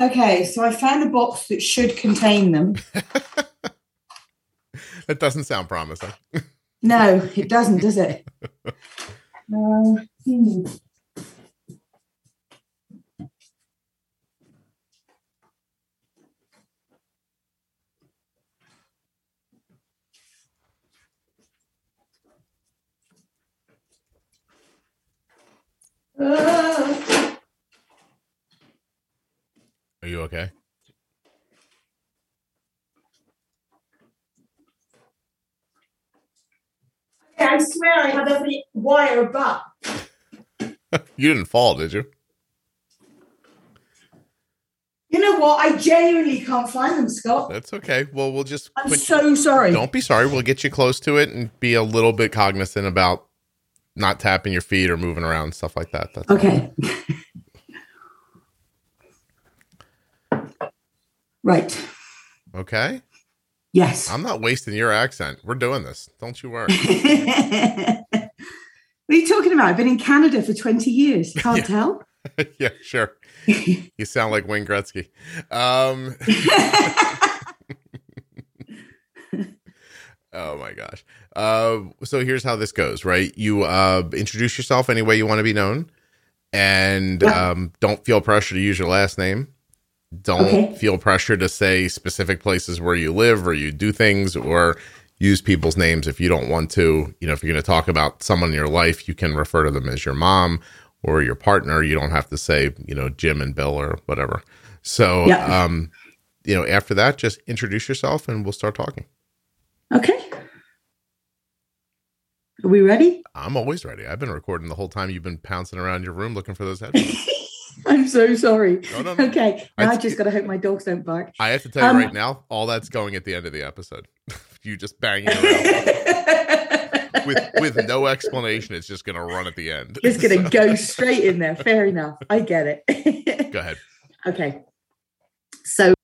Okay, so I found a box that should contain them. That doesn't sound promising. No, it doesn't, does it? uh, hmm. Uh. Are you okay? Okay, I swear I had every wire but. You didn't fall, did you? You know what? I genuinely can't find them, Scott. That's okay. Well, we'll just. I'm so you, sorry. Don't be sorry. We'll get you close to it and be a little bit cognizant about not tapping your feet or moving around, stuff like that. That's okay. Right. Okay. Yes. I'm not wasting your accent. We're doing this. Don't you worry. What are you talking about? I've been in Canada for twenty years. You can't yeah. tell? Yeah, sure. You sound like Wayne Gretzky. Um, oh, my gosh. Uh, so here's how this goes, right? You uh, introduce yourself any way you want to be known, and yeah. um, don't feel pressure to use your last name. Don't okay. feel pressure to say specific places where you live or you do things, or use people's names if you don't want to. You know, if you're going to talk about someone in your life, you can refer to them as your mom or your partner. You don't have to say, you know, Jim and Bill or whatever. So, yeah. um, you know, after that, just introduce yourself and we'll start talking. Okay. Are we ready? I'm always ready. I've been recording the whole time you've been pouncing around your room looking for those headphones. I'm so sorry. No, no, no. Okay. I, I just got to hope my dogs don't bark. I have to tell you um, right now, all that's going at the end of the episode. You just bang it around. with, with no explanation. It's just going to run at the end. It's going to go straight in there. Fair enough. I get it. Go ahead. Okay. So.